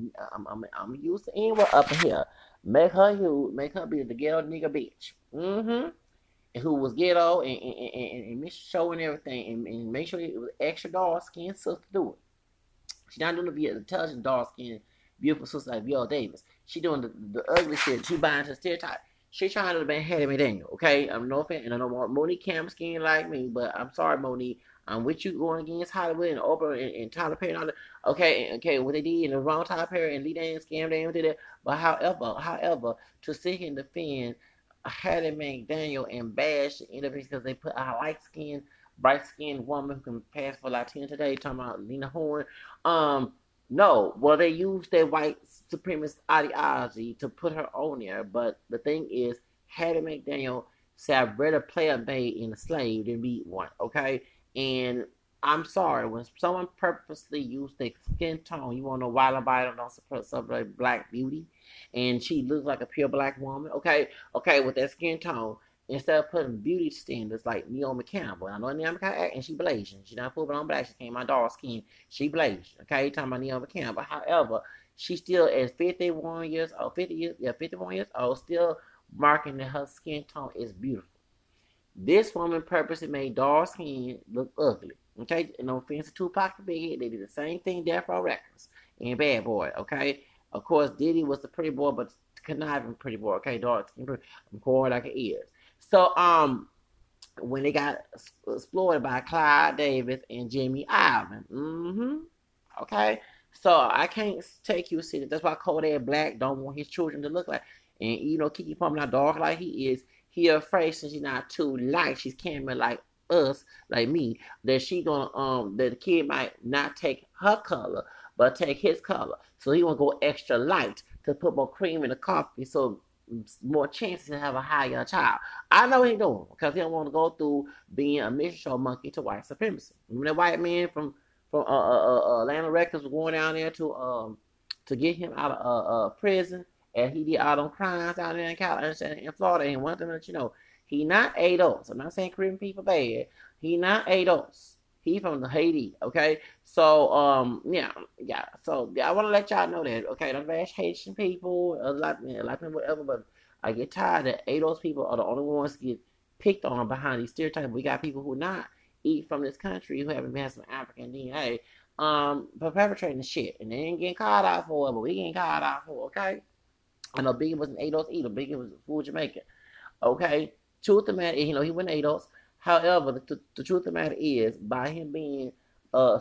I'm used to anywhere up in here. Make her be the ghetto nigga bitch. Mm-hmm. And who was ghetto and miss show and everything and make sure it was extra dark skinned sister to do it. She's not doing to be an intelligent dark skinned beautiful sister like Viola Davis. She doing the ugly shit. She buying her stereotype. She trying to be Hattie McDaniel, okay? I'm no fan, and I don't want Monique Campbell skin like me, but I'm sorry, Monique. I'm with you going against Hollywood and Oprah and Tyler Perry and all that. Okay, what they did in the wrong Tyler Perry and Lee Dan scam, they did that. But however, to sit here and defend Hattie McDaniel and bash the interviews because they put a light-skinned, bright-skinned woman who can pass for Latina today, talking about Lena Horne, no, well, they used their white supremacist ideology to put her on there, but the thing is, Hattie McDaniel said, I'd rather play a maid and a slave than be one, okay? And I'm sorry, when someone purposely used their skin tone, you want to know why nobody don't support like black beauty, and she looks like a pure black woman, okay, with that skin tone, instead of putting beauty standards like Naomi Campbell. I know Naomi Campbell, and she blazing. She's not full on black. She came my dark skin. She blazing. Okay, talking about Naomi Campbell. However, she still at 51 years old, still marking that her skin tone is beautiful. This woman purposely made dark skin look ugly. Okay, no offense to Tupac and Biggie, they did the same thing. Death Row Records and Bad Boy. Okay, of course Diddy was the pretty boy, but conniving pretty boy. Okay, dark skin, boy like it is. So, when they got exploited by Clive Davis and Jimmy Iovine, okay? So, I can't take you serious. That's why Kodak Black don't want his children to look like, and you know, Keke Palmer not dark like he is. He afraid since she's not too light, she's camera like us, like me, that she gonna, that the kid might not take her color, but take his color. So, he wanna go extra light to put more cream in the coffee, so more chances to have a higher child. I know he ain't doing because he don't want to go through being a mission show monkey to white supremacy. Remember that white man from Atlanta Records was going down there to get him out of prison, and he did all them crimes out there in California and Florida. And one thing that you know, he not adults. I'm not saying Caribbean people bad. He not adults. He from the Haiti, okay? So, yeah. So, I want to let y'all know that, okay? Don't bash Haitian people, a lot of whatever, but I get tired that those people are the only ones that get picked on behind these stereotypes. We got people who not eat from this country, who haven't had some African DNA, but perpetrating the shit. And they ain't getting called out for it, but we getting called out for it, okay? I know Biggie wasn't Ados either. Biggie was a full Jamaican, okay? Truth of the matter, you know, he wasn't Ados. However, the truth of the matter is, by him being, by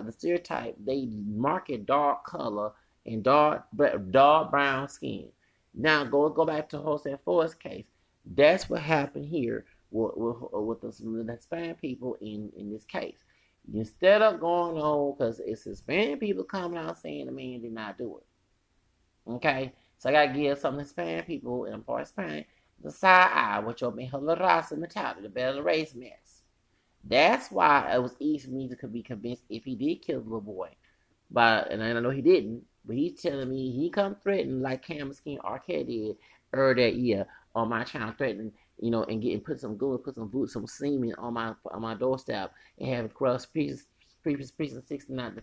the stereotype, they market dark color and dark brown skin. Now, go back to Jose Flores' case. That's what happened here with the Hispanic people in this case. Instead of going on, because it's Hispanic people coming out saying the man did not do it. Okay? So I got to give some Hispanic people, and I'm part Hispanic, the side eye, which opened her little race mentality, the better the race mess. That's why it was easy for me to be convinced if he did kill the little boy. And I know he didn't, but he's telling me he come threatened like Cam Skin R. Kelly did earlier that year on my channel, threatening, you know, and getting put some boots, some semen on my doorstep and having crushed pieces. Previous 69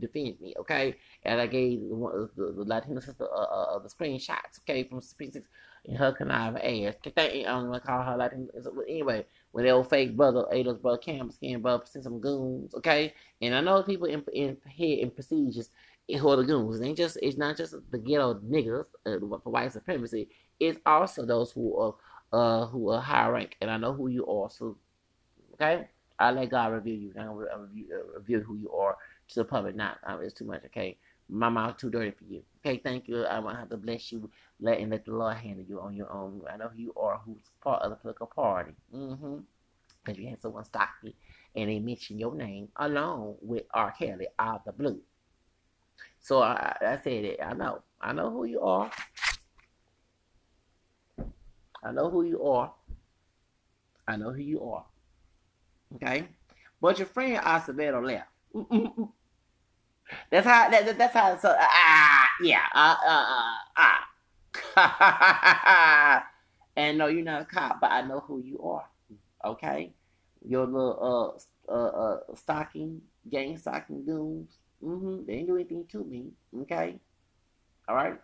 defend me, okay? And I gave the Latina sister the screenshots, okay, from 66 and her conniving ass. I don't want to call her Latina, but anyway, when their old fake brother, Ado's brother, Campbell, Skin brother, sent some goons, okay? And I know people in prestigious who are the goons. It's not just the ghetto niggas for white supremacy. It's also those who are high rank. And I know who you are, so, okay? I let God review you. I don't review who you are to the public. It's too much, okay? My mouth too dirty for you. Okay, thank you. I want to have to bless you and let the Lord handle you on your own. I know who you are, who's part of the political party. Because you had someone stalk you and they mentioned your name along with R. Kelly out the blue. So I said it. I know who you are. Okay? But your friend Acevedo left. That's how. So And no, you're not a cop, but I know who you are. Okay, your little gang stalking goons. They didn't do anything to me. Okay, all right.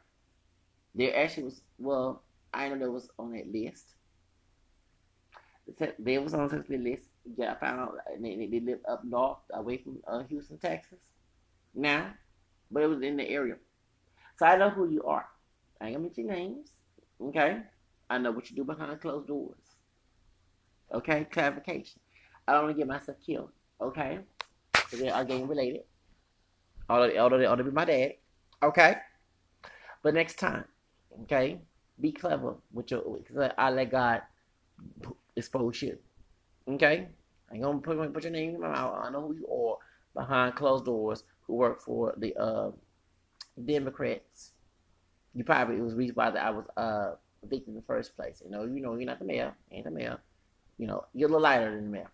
There actually was I know there was on that list. They was on the list. Yeah, I found out they live up north, away from Houston, Texas. Now, but it was in the area. So I know who you are. I ain't gonna mention names. Okay? I know what you do behind closed doors. Okay? Clarification. I don't want to get myself killed. Okay? So they are gang related. Although they ought to be my dad. Okay? But next time, okay? Be clever with your. Because I let God expose you. Okay? I ain't gonna put your name in my mouth. I know who you are behind closed doors. Who worked for the Democrats? You probably it was reason why that I was victim in the first place. You know, you're not the mayor, ain't the mayor. You know, you're a little lighter than the mayor.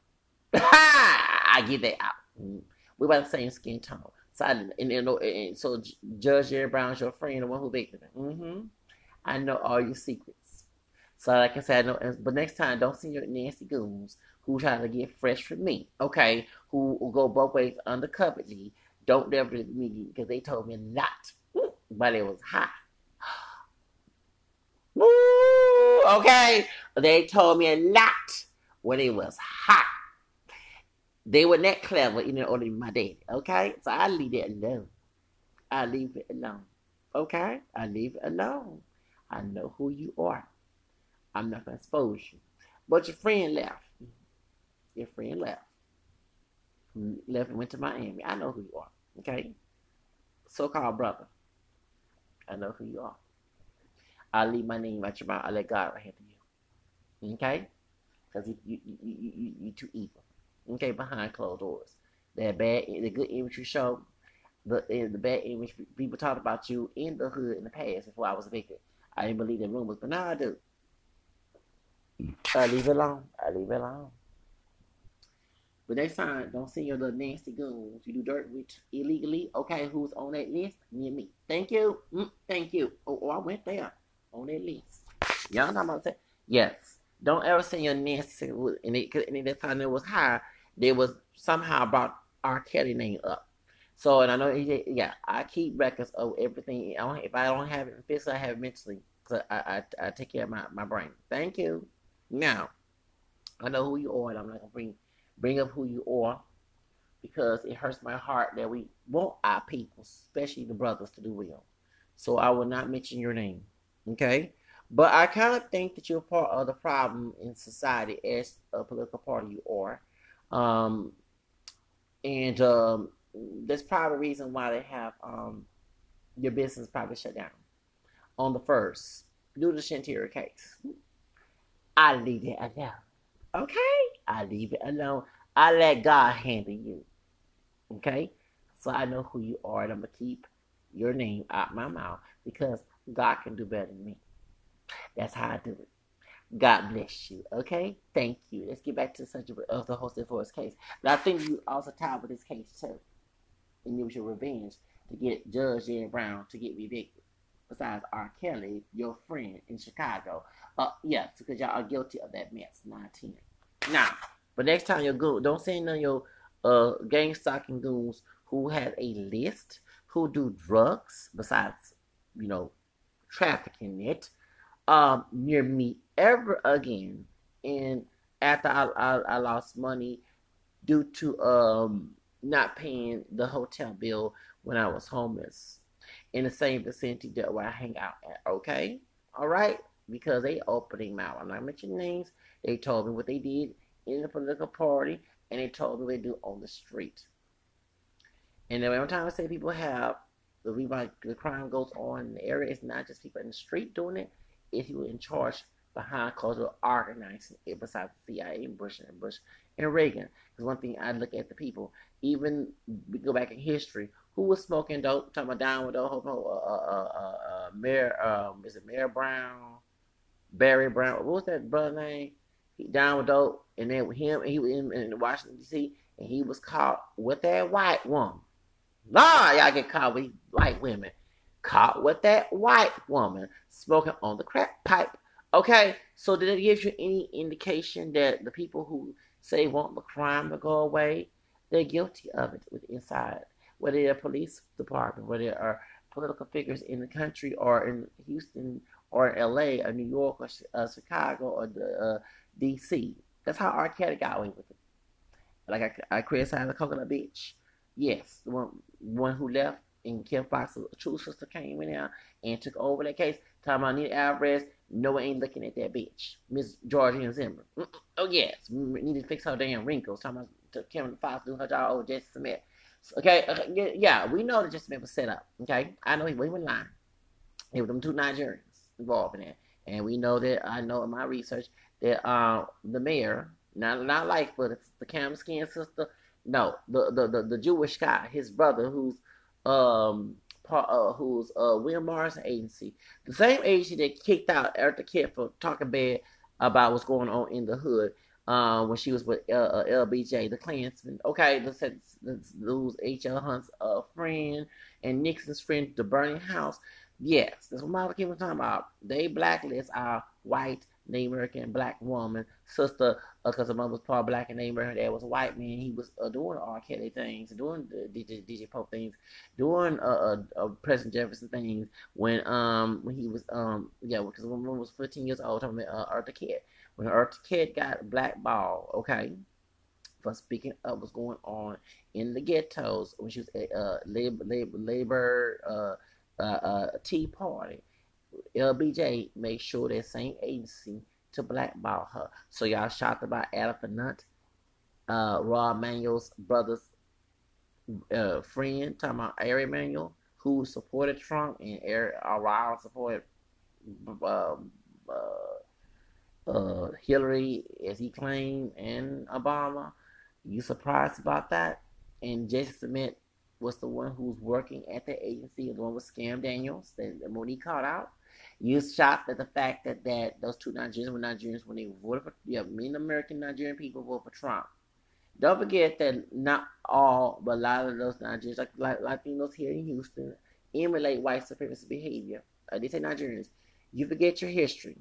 I get that out. We're about the same skin tone. So so Judge Jerry Brown's your friend, the one who victim. I know all your secrets. So like I said, I know. But next time, don't send your nasty goons who try to get fresh from me. Okay, who will go both ways undercover. Don't ever me because they told me not, but it was hot. Okay, they told me not when it was hot. They were that clever, only my daddy. Okay, so I leave it alone. Okay, I leave it alone. I know who you are. I'm not gonna expose you, but your friend left. Left and went to Miami. I know who you are. Okay? So-called brother. I know who you are. I'll leave my name out your mouth. I'll let God handle you. Okay? Because you're too evil. Okay? Behind closed doors. The good image you show, the bad image people talked about you in the hood in the past before I was evicted. I didn't believe in rumors, but now I do. I leave it alone. But next time, don't send your little nasty goons you do dirt with illegally. Okay, who's on that list? Me and me. Thank you. Thank you. Oh, I went there on that list. Y'all know what I'm saying? Yes. Don't ever send your nasty goons. And that time it was high, they was somehow brought R. Kelly name up. So, and I know, yeah, I keep records of everything. If I don't have it in physical, I have it mentally. Because I take care of my brain. Thank you. Now, I know who you are, and I'm not going to bring up who you are, because it hurts my heart that we want our people, especially the brothers, to do well. So I will not mention your name, okay? But I kind of think that you're part of the problem in society as a political party you are. That's probably the reason why they have your business probably shut down on the 1st due to the Shantara case. I leave it alone, okay? I leave it alone. I let God handle you. Okay? So I know who you are, and I'm going to keep your name out my mouth because God can do better than me. That's how I do it. God bless you. Okay? Thank you. Let's get back to the subject of the Jose Flores case. But I think you also tied with this case, too. And it was your revenge to get Judge Jerry Brown to get evicted. Besides R. Kelly, your friend in Chicago. Yes, because y'all are guilty of that mess. 9-10. Now, but next time your goon, don't send none of your gang stalking goons who have a list, who do drugs, besides, trafficking it, near me ever again. And after I lost money due to not paying the hotel bill when I was homeless in the same vicinity that where I hang out at. Okay? All right? Because they opening mouth. I'm not mentioning names. They told me what they did in the political party, and they told me what they do on the street. And every time I say people have, the crime goes on in the area. It's not just people in the street doing it. If you were in charge behind cause of organizing it, besides CIA and Bush and Reagan. Because one thing I look at the people, even we go back in history, who was smoking dope, talking about down with dope, Barry Brown, what was that brother name? He down with dope, and then with him, and he was in Washington, D.C., and he was caught with that white woman. Nah, y'all get caught with white women. Caught with that white woman smoking on the crack pipe. Okay, so did it give you any indication that the people who say want the crime to go away, they're guilty of it with inside, whether they're police department, whether they are political figures in the country or in Houston or in LA or New York or Chicago or DC. That's how R. Kelly got away with it. Like I criticized the coconut bitch. Yes, the one who left. And Kim Fox's true sister came in there and took over that case. Talking about Nita Alvarez, no one ain't looking at that bitch. Miss Georgia Zimmerman. Oh, yes. We need to fix her damn wrinkles. Talking about Kim Fox doing her job over Jesse Smith. Okay, yeah, we know that Jesse Smith was set up. Okay, I know he wasn't lying. It was them two Nigerians involved in that. And we know that, I know in my research, that the mayor, not Lightfoot, the Cam-skin sister, no, the Jewish guy, his brother, who's William Morris agency, the same agency that kicked out Eartha Kitt for talking bad about what's going on in the hood when she was with LBJ, the Klansman. Okay, who's H.L. Hunt's friend and Nixon's friend, the burning house. Yes, that's what Milo Kim was talking about. They blacklist our white Native American black woman sister because her mother was part black and Native American. Dad was a white man. He was doing R. Kelly things, doing DJ Pope things, doing President Jefferson things when he was because when woman was 15 years old, talking about Eartha Kitt. When Eartha Kitt got blackballed, okay, for speaking up what's going on in the ghettos when she was at labor tea party. LBJ made sure that same agency to blackball her. So y'all shocked about Elephant Nut, Raw Emanuel's brother's friend, talking about Ari Emanuel, who supported Trump, and Ari supported Hillary, as he claimed, and Obama. You surprised about that? And Jason Smith was the one who was working at the agency, the one with Scam Daniels, that Monique called out. You shocked at the fact that those two Nigerians were Nigerians when they voted for, many American Nigerian people voted for Trump. Don't forget that not all, but a lot of those Nigerians, like Latinos here in Houston, emulate white supremacist behavior. I did say Nigerians. You forget your history.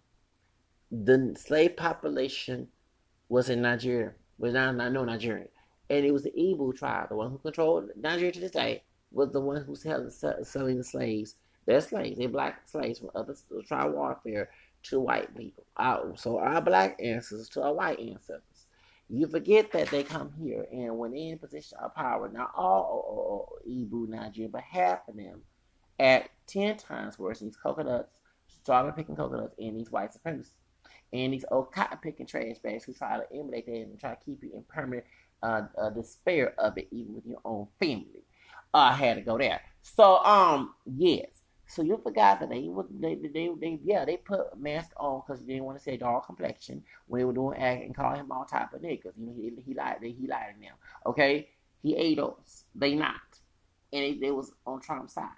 The slave population was in Nigeria, was not Nigerian. And it was the Igbo tribe, the one who controlled Nigeria to this day, was the one who was selling the slaves. They're slaves. They're black slaves from other tribe warfare to white people. So our black ancestors to our white ancestors. You forget that they come here, and when they're in position of power, not all Igbo Nigerian, but half of them at 10 times worse. These coconuts, started picking coconuts, and these white supremacists, and these old cotton picking trash bags who try to emulate that and try to keep you in permanent despair of it, even with your own family. I had to go there. So, yes. So you forgot that they put masks on because they didn't want to say dark complexion when they were doing act and call him all type of niggas. You know, he lied to them. Okay, he ate us. They not, and they was on Trump's side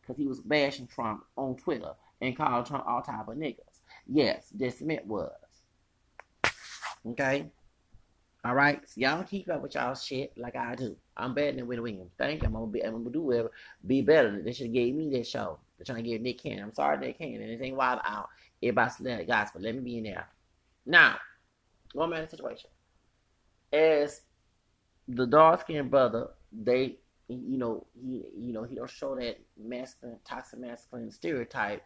because he was bashing Trump on Twitter and called Trump all type of niggas. Yes, this Smith was. Okay. All right, so y'all keep up with y'all shit like I do. I'm better than Winnie Williams. Thank you. I'm gonna do whatever. Be better. They should have gave me that show. They're trying to give Nick Cannon. I'm sorry, Nick Cannon. It ain't wild out. Everybody's the gospel. Let me be in there. Now, one man situation. As the dark-skinned brother, he don't show that masculine, toxic masculine stereotype.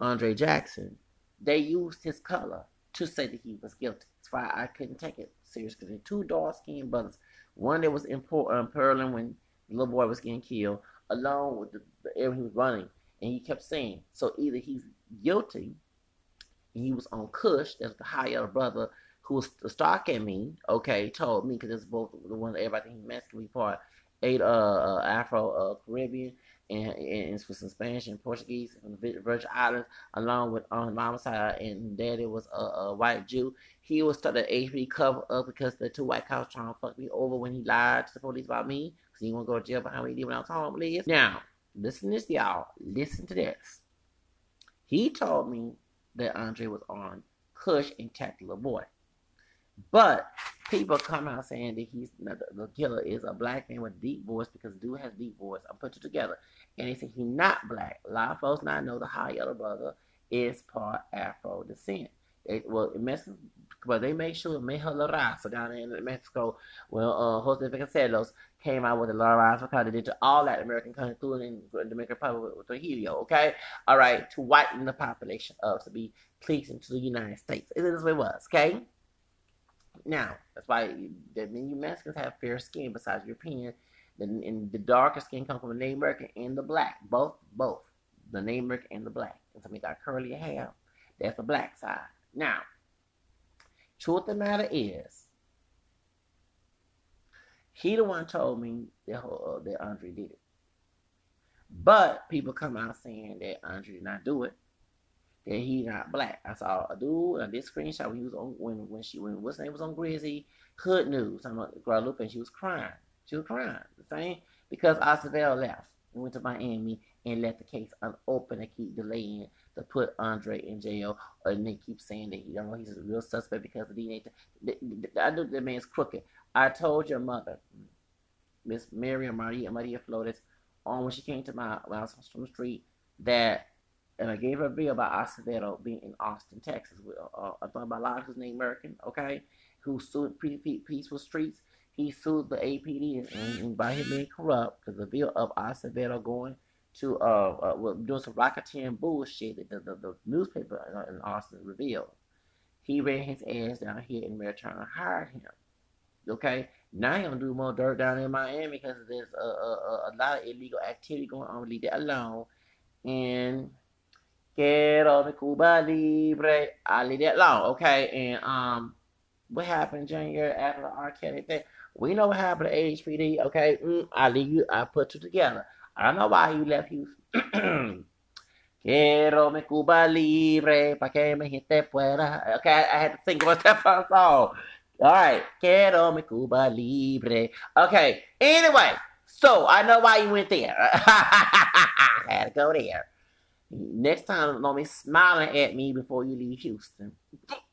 Andre Jackson. They used his color to say that he was guilty. why I couldn't take it serious, because they're two dark-skinned brothers. One that was in Pearland when the little boy was getting killed, along with the area he was running, and he kept saying, so either he's guilty, and he was on Kush, that's the higher brother, who was stalking me, okay, told me, because it's both the one that everybody thinks Mexican part, ate Afro-Caribbean, and it's with some Spanish and Portuguese from the Virgin Islands, along with on Mama's side, and Daddy was a white Jew. He was starting to HP cover up because the two white cops trying to fuck me over when he lied to the police about me, because he want to go to jail for how he did when I was homeless. Now, listen to this, y'all. Listen to this. He told me that Andre was on Kush and attacked the little boy. But people come out saying that he's not the killer is a black man with deep voice, because dude has deep voice. I put it together. And they say he's not black. A lot of folks now know the high yellow brother is part Afro descent. But they make sure Mejo La Raza down in Mexico. Well, Jose Vasconcelos came out with the La Raza because they did to all Latin American countries, including the Dominican Republic with Trujillo, okay? All right, to whiten the population up to be pleasing to the United States. It is what it was, okay? Now, that's why you Mexicans have fair skin besides European. And the darker skin comes from the Native American and the black. Both. The Native American and the black. And somebody got curly hair. That's the black side. Now, truth of the matter is, he the one told me that Andre did it. But people come out saying that Andre did not do it. That he not black. I saw a dude on this screenshot when he was on when what's name was on Grizzly Hood News. I'm talking about Guadalupe, and she was crying. The same because Acevedo left and went to Miami and left the case unopened and keep delaying to put Andre in jail. And they keep saying that he don't know he's a real suspect because of DNA. I knew that man's crooked. I told your mother, Miss Maria Flores, on when she came to my house from the street that. And I gave her a video about Acevedo being in Austin, Texas. I thought about a lot of who's Native American, okay, who sued Peaceful Streets. He sued the APD and by him being corrupt, because the video of Acevedo going to doing some racketeering bullshit that the newspaper in Austin revealed. He ran his ass down here and we're trying to hire him, okay? Now he's going to do more dirt down in Miami because there's a lot of illegal activity going on. Leave that alone. And... Quiero mi Cuba libre. I leave that long, okay? And what happened January after the R. Kelly thing? We know what happened to HPD, okay? I leave you. I put you together. I don't know why you left Houston. Quiero mi Cuba libre, pa que me gente fuera. Okay, I had to think about that song. All right, Quiero mi Cuba libre. Okay. Anyway, so I know why you went there. I had to go there. Next time, don't be smiling at me before you leave Houston.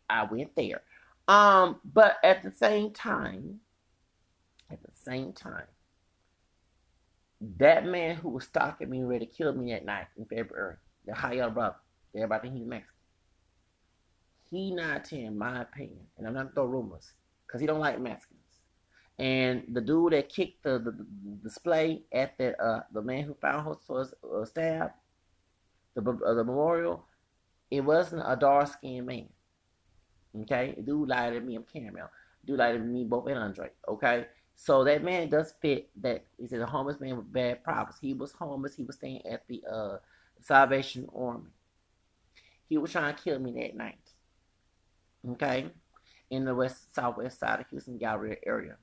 I went there. But at the same time, that man who was stalking me and ready to kill me that night in February, the higher brother, everybody think he's Mexican. He not telling my opinion, and I'm not throwing rumors, because he don't like Mexicans. And the dude that kicked the display at the man who found Jose Flores was stabbed, the memorial, it wasn't a dark-skinned man, okay? Dude lied to me, I'm Caramel. Dude lied to me, both and Andre, okay? So that man does fit that, he said, a homeless man with bad problems. He was homeless, he was staying at the Salvation Army. He was trying to kill me that night, okay? In the southwest side of Houston Galleria area.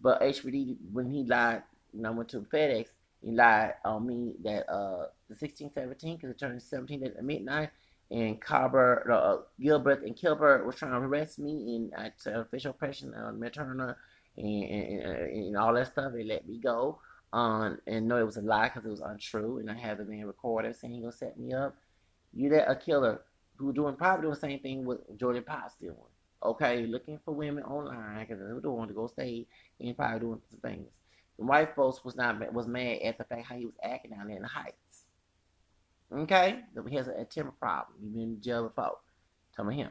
But HPD, when he lied, when I went to FedEx, he lied on me that the 1617, because it turned 17 at midnight, and Gilbert and Kilbert was trying to arrest me, and I took official pressure on Materna and all that stuff. They let me go. And no, it was a lie because it was untrue, and I had the man recorded saying he gonna set me up. You that a killer who probably doing the same thing with Jordan Potts doing. Okay, looking for women online because they were doing to go stay and probably doing some things. The white folks was mad at the fact how he was acting down there in the Heights. Okay? He has a temper problem. He's been in jail before. Tell me him.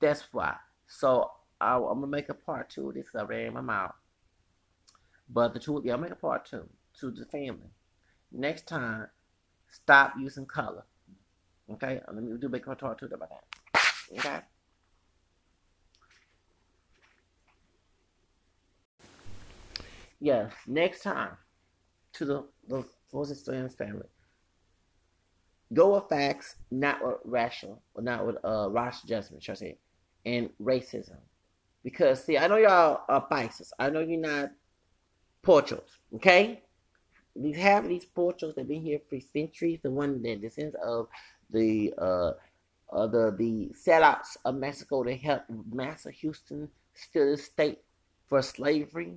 That's why. So, I'm going to make a part two of this because I ran my mouth. But the truth, yeah, I'll make a part two to the family. Next time, stop using color. Okay? Let me do a part two about that. Okay? Yes, next time to the Forces Stone's family. Go with facts, not with rational, or not with rational judgment, shall I say, and racism. Because, see, I know y'all are biases. I know you're not Portuguese, okay? We have these Portuguese that been here for centuries. The one that descends of the sellouts of Mexico that helped Master Houston steal the state for slavery.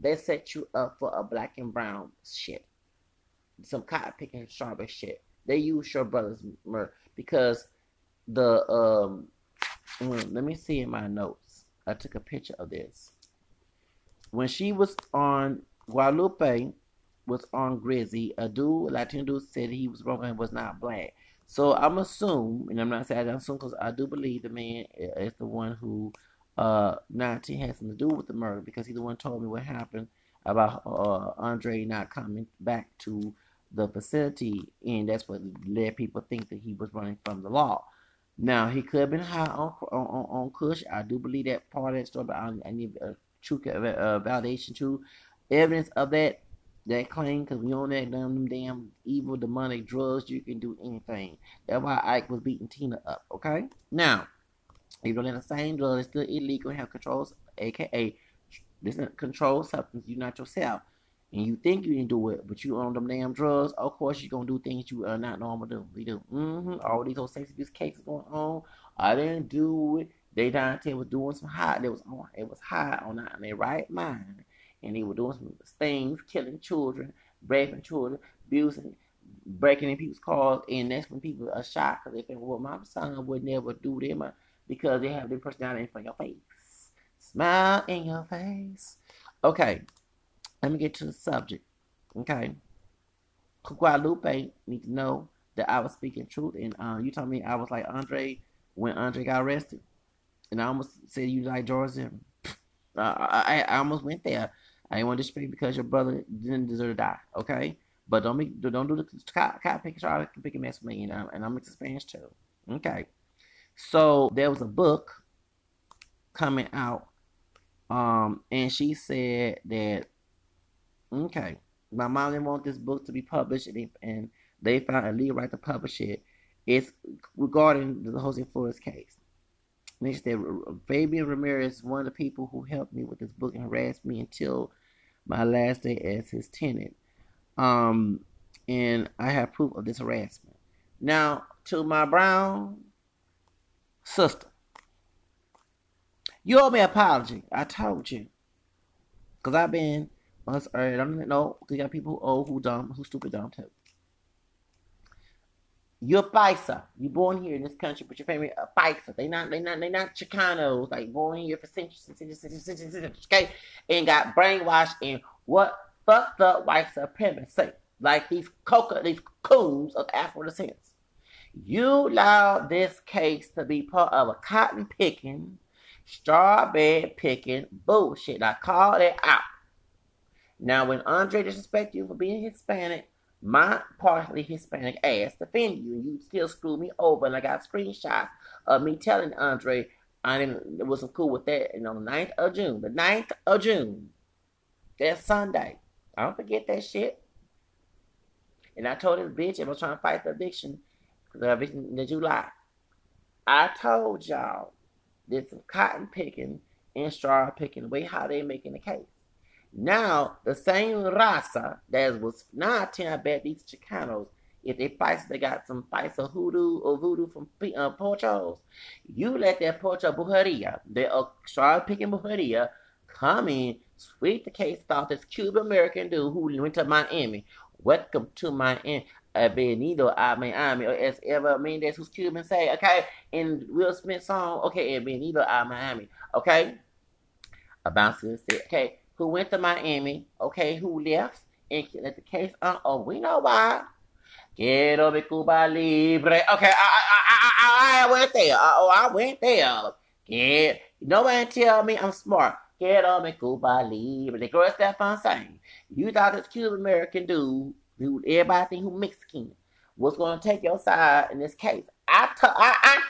They set you up for a black and brown shit. Some cotton picking strawberry shit. They use your brother's murder because the let me see in my notes. I took a picture of this. When she was on Guadalupe was on Grizzy, a dude, Latino dude said he was broken and was not black. So I'm assume, and I'm not saying I'm assume because I do believe the man is the one who 19 has something to do with the murder because he's the one told me what happened about Andre not coming back to the facility, and that's what led people think that he was running from the law. Now he could have been high on Kush. I do believe that part of that story, but I need a true validation, true evidence of that claim, because we on that damn evil demonic drugs, you can do anything. That's why Ike was beating Tina up. Okay, now even though they're the same drug, it's still illegal and have controls, aka this is a controlled substance. You're not yourself, and you think you didn't do it, but you on them damn drugs. Of course, you're gonna do things you are not normal do. We do. All these whole sex abuse cases going on. I didn't do it. They down there was doing some high. It was high on that in their right mind. And they were doing some things, killing children, raping children, abusing, breaking in people's cars, and that's when people are shocked because they think, well, my son would never do that because they have their personality in front of your face. Smile in your face. Okay, let me get to the subject. Okay, Guadalupe need to know that I was speaking truth, and you told me I was like Andre when Andre got arrested, and I almost said you like George Zimmerman. I almost went there. I didn't want to speak because your brother didn't deserve to die, okay? But don't do the cop picking charge, pick a mess with me, and I'm into Spanish too, okay? So there was a book coming out, and she said that, okay, my mom didn't want this book to be published, and they found a legal right to publish it. It's regarding the Jose Flores case. And she said, Fabian Ramirez is one of the people who helped me with this book and harassed me until my last day as his tenant. And I have proof of this harassment. Now, to my brown sister, you owe me an apology. I told you. Because I've been, once earlier, I don't know, because you got people who old, who dumb, who stupid, dumb too. You're paisa. You're born here in this country, but your family are paisa. They not Chicanos, like born here for centuries, okay? And got brainwashed in what fucked up white supremacy. Like these coons of Afro descendants. You allowed this case to be part of a cotton picking, strawberry picking bullshit. I called it out. Now, when Andre disrespected you for being Hispanic, my partially Hispanic ass defend you, and you still screwed me over. And I got screenshots of me telling Andre I wasn't cool with that. And on the 9th of June, that's Sunday. I don't forget that shit. And I told this bitch, and I was trying to fight the eviction, in July. I told y'all there's some cotton picking and straw picking, the way how they making the case. Now, the same raza that was 9 or 10, I bet these Chicanos, if they got some paisa hoodoo or voodoo from Portos, you let that Porto brujeria, the straw picking brujeria, come in, sweep the case off this Cuban American dude who went to Miami. Welcome to Miami. Bienvenido a Miami, or as ever, that's who's Cuban say, okay? And Will Smith's song, okay, Bienvenido a Miami, okay? About to say, okay? Who went to Miami, okay, who left, and let the case on, oh, we know why. Quiero mi Cuba libre. Okay, I went there. I went there. Nobody tell me I'm smart. Quiero mi Cuba libre. The girl Stefan sang. You thought this Cuban-American dude, everybody think who Mexican, was going to take your side in this case. I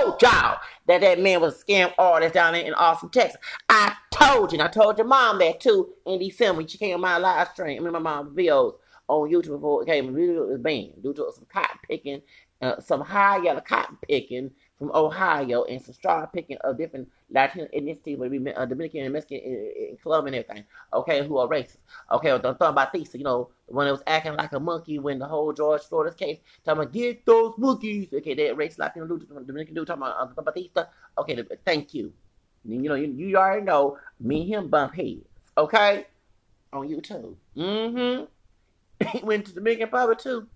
told y'all that that man was a scam artist down there in Austin, Texas. I told you, and I told your mom that too in December when she came on my live stream. I mean, my mom's videos on YouTube before it came. The video was banned due to some cotton picking, some high yellow cotton picking from Ohio and some straw picking of different Latino ethnicities, whether it be Dominican and Mexican and club and everything, okay, who are racist. Okay, I'm talking about these, you know, the one that was acting like a monkey when the whole George Floyd case, talking about get those monkeys. Okay, that racist Latino dude, Dominican dude, talking about Batista. Okay, thank you. You know, you already know, me and him bump heads, okay, on YouTube. Mm-hmm. He went to the Dominican Republic too.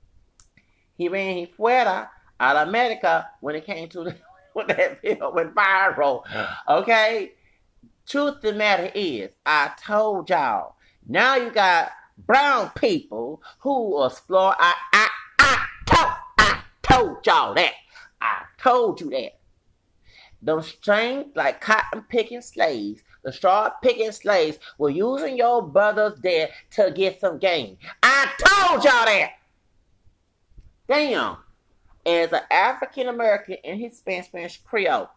He ran his fuera out of America when it came to when that video went viral. Okay? Truth of the matter is, I told y'all, now you got brown people who explore. I told y'all that. I told you that. Those strings like cotton picking slaves, the straw picking slaves, were using your brothers there to get some gain. I told y'all that. Damn. As an African-American and Hispanic, Spanish, Creole.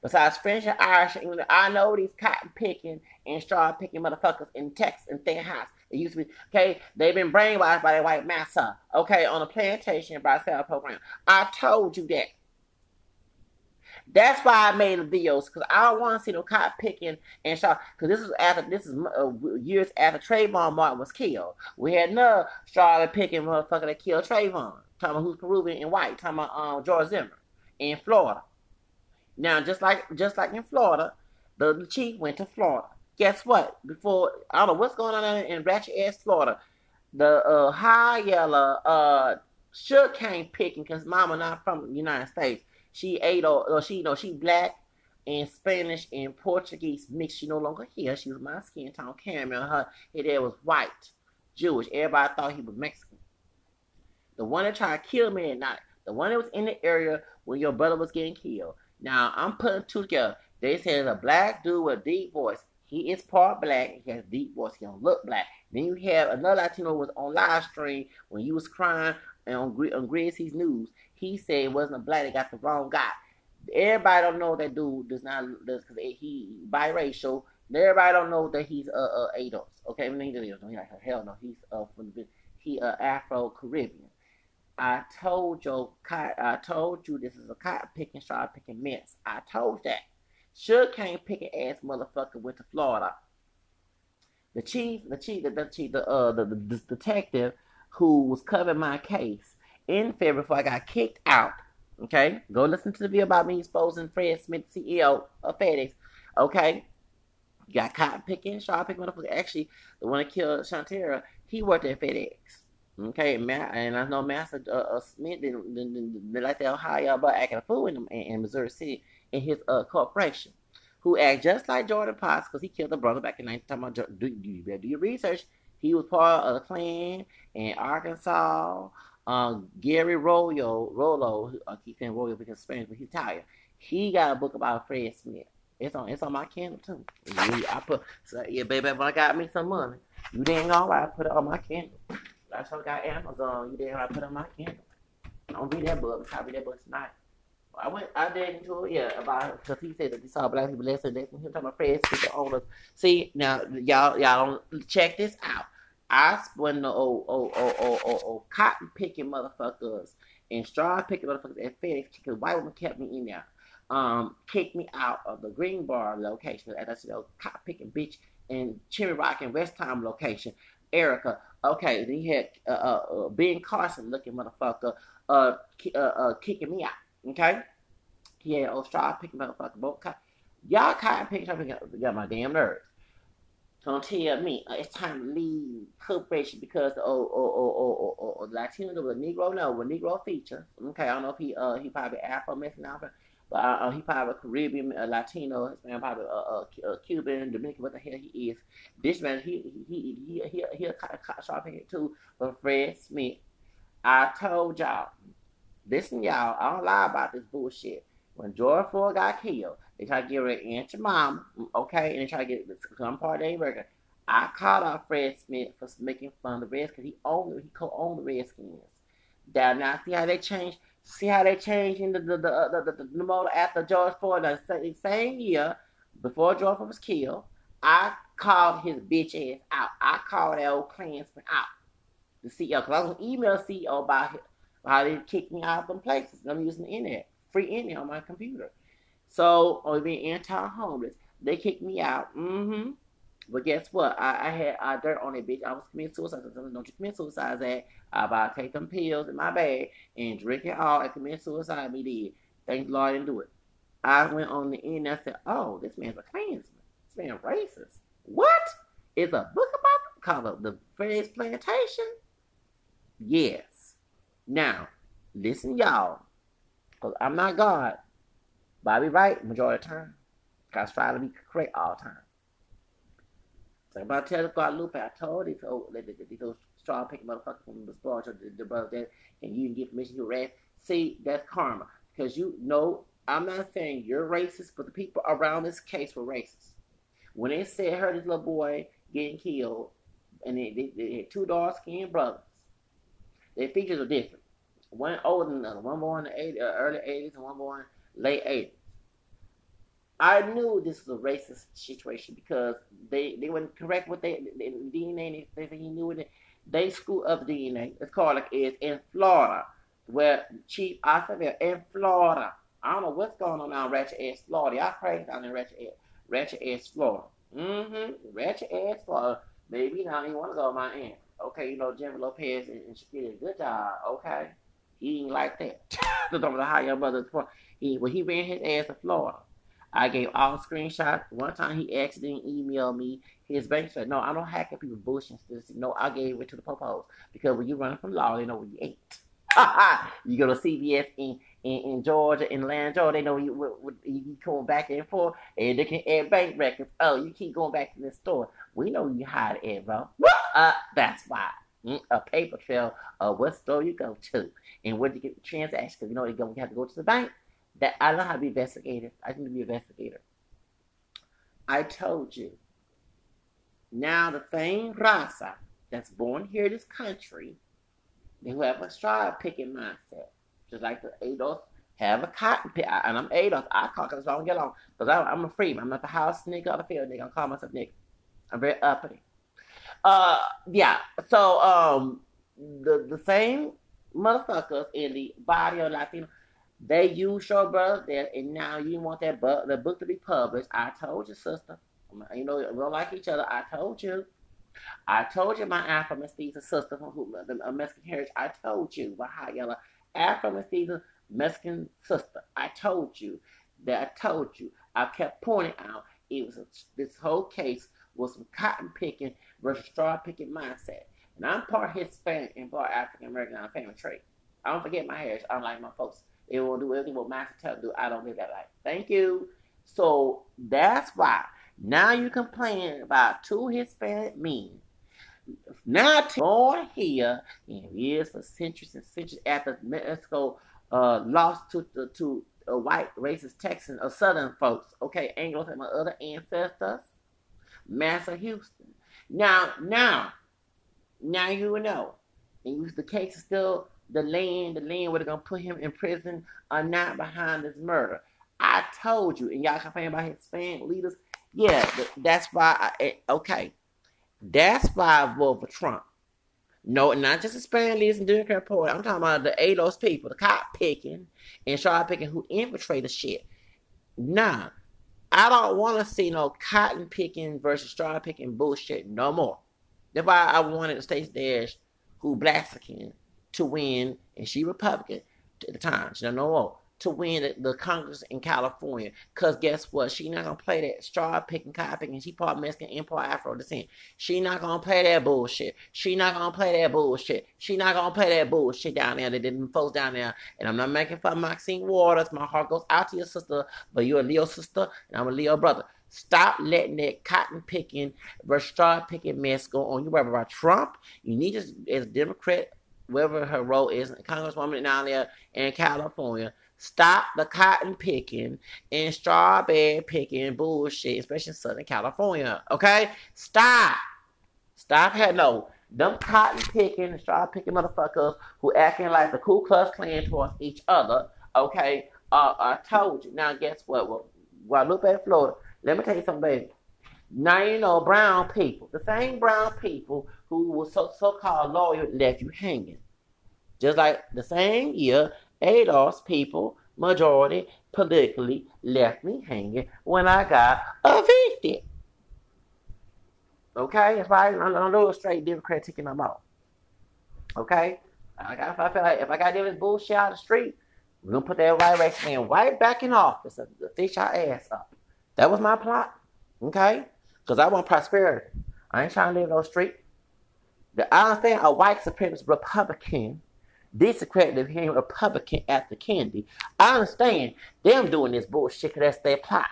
Besides French and Irish, I know these cotton-picking and straw-picking motherfuckers in Texas and their house. It used to be, okay, they've been brainwashed by their white massa, okay, on a plantation by a cell program. I told you that. That's why I made the videos, because I don't want to see no cotton picking and straw. Because this is years after Trayvon Martin was killed. We had another straw-picking motherfucker that killed Trayvon. Talking about who's Peruvian and white. Talking about George Zimmerman in Florida. Now, just like in Florida, the chief went to Florida. Guess what? Before I don't know what's going on in ratchet ass Florida, the high yellow sugar cane picking because Mama not from the United States. She ate or she you know she black and Spanish and Portuguese mixed. She no longer here. She was my skin tone caramel. Her hair was white, Jewish. Everybody thought he was Mexican. The one that tried to kill me at night. The one that was in the area when your brother was getting killed. Now, I'm putting two together. They said a black dude with a deep voice. He is part black. He has a deep voice. He don't look black. Then you have another Latino who was on live stream when you was crying and on Grizzly's News. He said it wasn't a black. They got the wrong guy. Everybody don't know that dude does not, because he biracial. Everybody don't know that he's Ados. Okay, hell no. He's from the Afro-Caribbean. I told you this is a cotton picking, straw picking mess. I told that. Sugar cane picking ass motherfucker went to Florida. The detective who was covering my case in February before I got kicked out. Okay, go listen to the video about me exposing Fred Smith, CEO of FedEx. Okay, you got cotton picking, straw picking motherfucker. Actually, the one that killed Shantara, he worked at FedEx. Okay, and I know Master Smith didn't like that Ohio about acting a fool in Missouri City in his corporation, who act just like Jordan Potts because he killed a brother back in 19. You better do your research. He was part of the Klan in Arkansas. Gary Rollo, I keep saying Rollo because Spanish, but he's Italian. He got a book about Fred Smith. It's on my Kindle too. I put so yeah, baby. When I got me some money, you didn't know I put it on my Kindle. I still got Amazon. You damn, I put on my Kindle. I don't read that book. I read that book tonight. I dug into it, yeah, about because he said that he saw black people less and less. Him talking about friends, people owners. See, now y'all don't check this out. I spun the old cotton picking motherfuckers and straw picking motherfuckers at FedEx because white women kept me in there, kicked me out of the Green Bar location at that cotton picking bitch in Cherry Rock and West Time location. Erica, okay, then you had Ben Carson looking motherfucker kicking me out, okay? He had old straw picking motherfucker, both y'all cotton picking got my damn nerves. Don't tell me it's time to leave corporation because Latino, the Negro, no, with Negro feature, okay? I don't know if he probably Afro Mexican, but he probably Caribbean, Latino, his man probably Cuban, Dominican, what the hell he is. This man, he'll sharpen it too. But Fred Smith, I told y'all, listen y'all, I don't lie about this bullshit. When George Floyd got killed, they tried to get rid of Aunt your mom, okay, and they tried to get because I'm part of the America. I called out Fred Smith for making fun of the Redskins. He co-owned the Redskins. Now see how they changed. See how they changing the mode after George Floyd. The same year, before George Floyd was killed, I called his bitch ass out. I called that old Klansman out, the CEO, because I was gonna email CEO about how they kicked me out of them places. And I'm using the internet, free internet on my computer. So, or being anti-homeless, they kicked me out. Mm-hmm. But guess what? I had dirt on it, bitch. I was committing suicide. Don't you commit suicide, Zach. I about to take them pills in my bag and drink it all and commit suicide. Me did. Thank the Lord I didn't do it. I went on the end and I said, oh, this man's a Klansman. This man racist. What? It's a book about called The Fred's Plantation? Yes. Now, listen, y'all. Because I'm not God. But I be right majority of the time. Because I try to be correct all the time. About telling Guadalupe, I told these old, those straw-picking motherfuckers from the store, the brother that, and you didn't get permission to rest. See, that's karma. Because you know, I'm not saying you're racist, but the people around this case were racist. When they said, I heard this little boy getting killed, and they had two dark-skinned brothers. Their features are different. One older than the other. One born in the early 80s and one born late 80s. I knew this was a racist situation because they weren't correct with their DNA. They knew it. They screwed up DNA. It's called like it in Florida, where Chief Acevedo in Florida. I don't know what's going on now in ratchet ass Florida. Y'all crazy down in ratchet ass Florida. Ratchet ass Florida. Maybe now you want to go to my aunt. Okay, you know Jennifer Lopez and she did a good job. Okay, he ain't like that. Don't know how your brother's from. He ran his ass to Florida. I gave all screenshots. One time he accidentally emailed me his bank said, no, I don't hack at people bullshit. No, I gave it to the popos. Because when you running from law, they know where you ate. You go to CVS in Georgia, in Atlanta, they know you going back and forth. And they can add bank records. Oh, you keep going back to this store. We know you hide it, bro. That's why. A paper trail of what store you go to. And where you get the transaction. Because you know you have to go to the bank. That I don't know how to be investigated. I need to be an investigator. I told you. Now the same raza that's born here in this country, they who have a straw picking mindset, just like the Adolf have a cotton pick. And I'm Adolf. I call because I don't get along. Because I'm a freeman. I'm not the house nigga or the field nigga. I call myself nigga. I'm very uppity. Yeah. So the same motherfuckers in the body of Latino. They use your brother there, and now you want that the book to be published. I told you, sister. You know, we don't like each other. I told you. I told you my Afro-Mestiza sister from a Mexican heritage. I told you, Bahayala, Afro-Mestiza Mexican sister. I told you that I told you. I kept pointing out it was this whole case was some cotton picking versus straw picking mindset. And I'm part Hispanic and part African-American. I'm family trait. I don't forget my heritage, unlike my folks. It won't do everything what Master Tell do. I don't live that life. Thank you. So that's why now you complaining about two Hispanic men. Not born here in years for centuries and centuries after Mexico lost to white racist Texan or Southern folks. Okay, Anglos and my other ancestors, Master Houston. Now you know, and the case is still. The land where they're going to put him in prison are not behind this murder. I told you. And y'all complain about Hispanic leaders. Yeah, that's why. That's why I voted for Trump. No, not just Hispanic leaders and Democrat party. I'm talking about the ADOS people, the cop picking and shot picking who infiltrate the shit. Nah, I don't want to see no cotton picking versus straw picking bullshit no more. That's why I wanted Stacey Dash, who black skin, to win, and she Republican at the time, she don't know more, to win the Congress in California. Because guess what? She not going to play that straw picking, cotton picking. She part Mexican and part Afro descent. She not going to play that bullshit. She not going to play that bullshit. She not going to play that bullshit down there. They didn't folks down there. And I'm not making fun of Maxine Waters. My heart goes out to your sister, but you're a Leo sister, and I'm a Leo brother. Stop letting that cotton picking versus straw picking mess go on. You worry about Trump. You need to, as a Democrat, whatever her role is, Congresswoman down there in California, stop the cotton picking and strawberry picking bullshit, especially in Southern California. Okay? Stop. Stop. No. Them cotton picking, straw picking motherfuckers who acting like the Ku Klux Klan towards each other, okay, I told you. Now, guess what? Well, Guadalupe, Florida, let me tell you something, baby. Now, you know, brown people, the same brown people who were so-called loyal left you hanging. Just like the same year, ADOS people, majority, politically, left me hanging when I got evicted. Okay? If I don't do a straight Democrat ticket no more. Okay? I feel like if I got this bullshit out of the street, we're going to put that white race man right back in office and fix your ass up. That was my plot. Okay? Because I want prosperity. I ain't trying to live on the street. I understand a white supremacist Republican desecrated him Republican after Kennedy. I understand them doing this bullshit because that's their plot.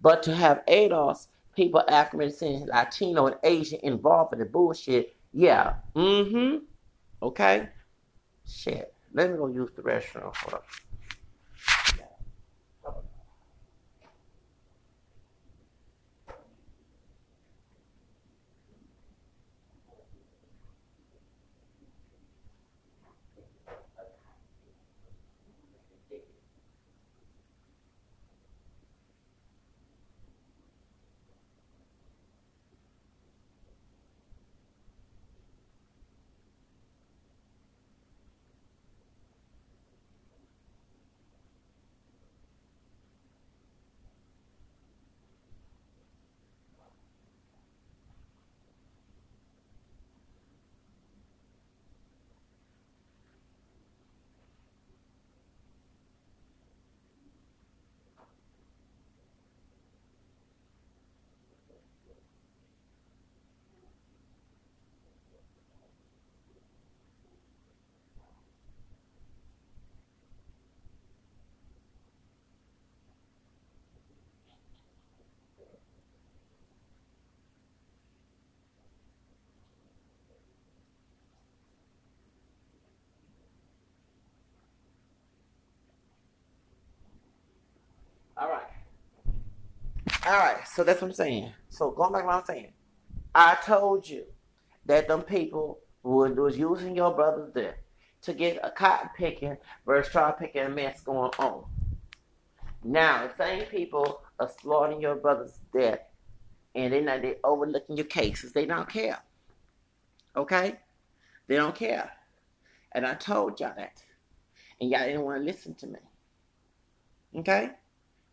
But to have ADOS, people, African American, Latino, and Asian involved in the bullshit, yeah. Mm-hmm. Okay? Shit. Let me go use the restroom. Hold up. Alright, so that's what I'm saying. So going back to what I'm saying, I told you that them people was using your brother's death to get a cotton picking versus straw picking mess going on. Now, the same people are slaughtering your brother's death and they're overlooking your cases. They don't care. Okay? They don't care. And I told y'all that. And y'all didn't want to listen to me. Okay?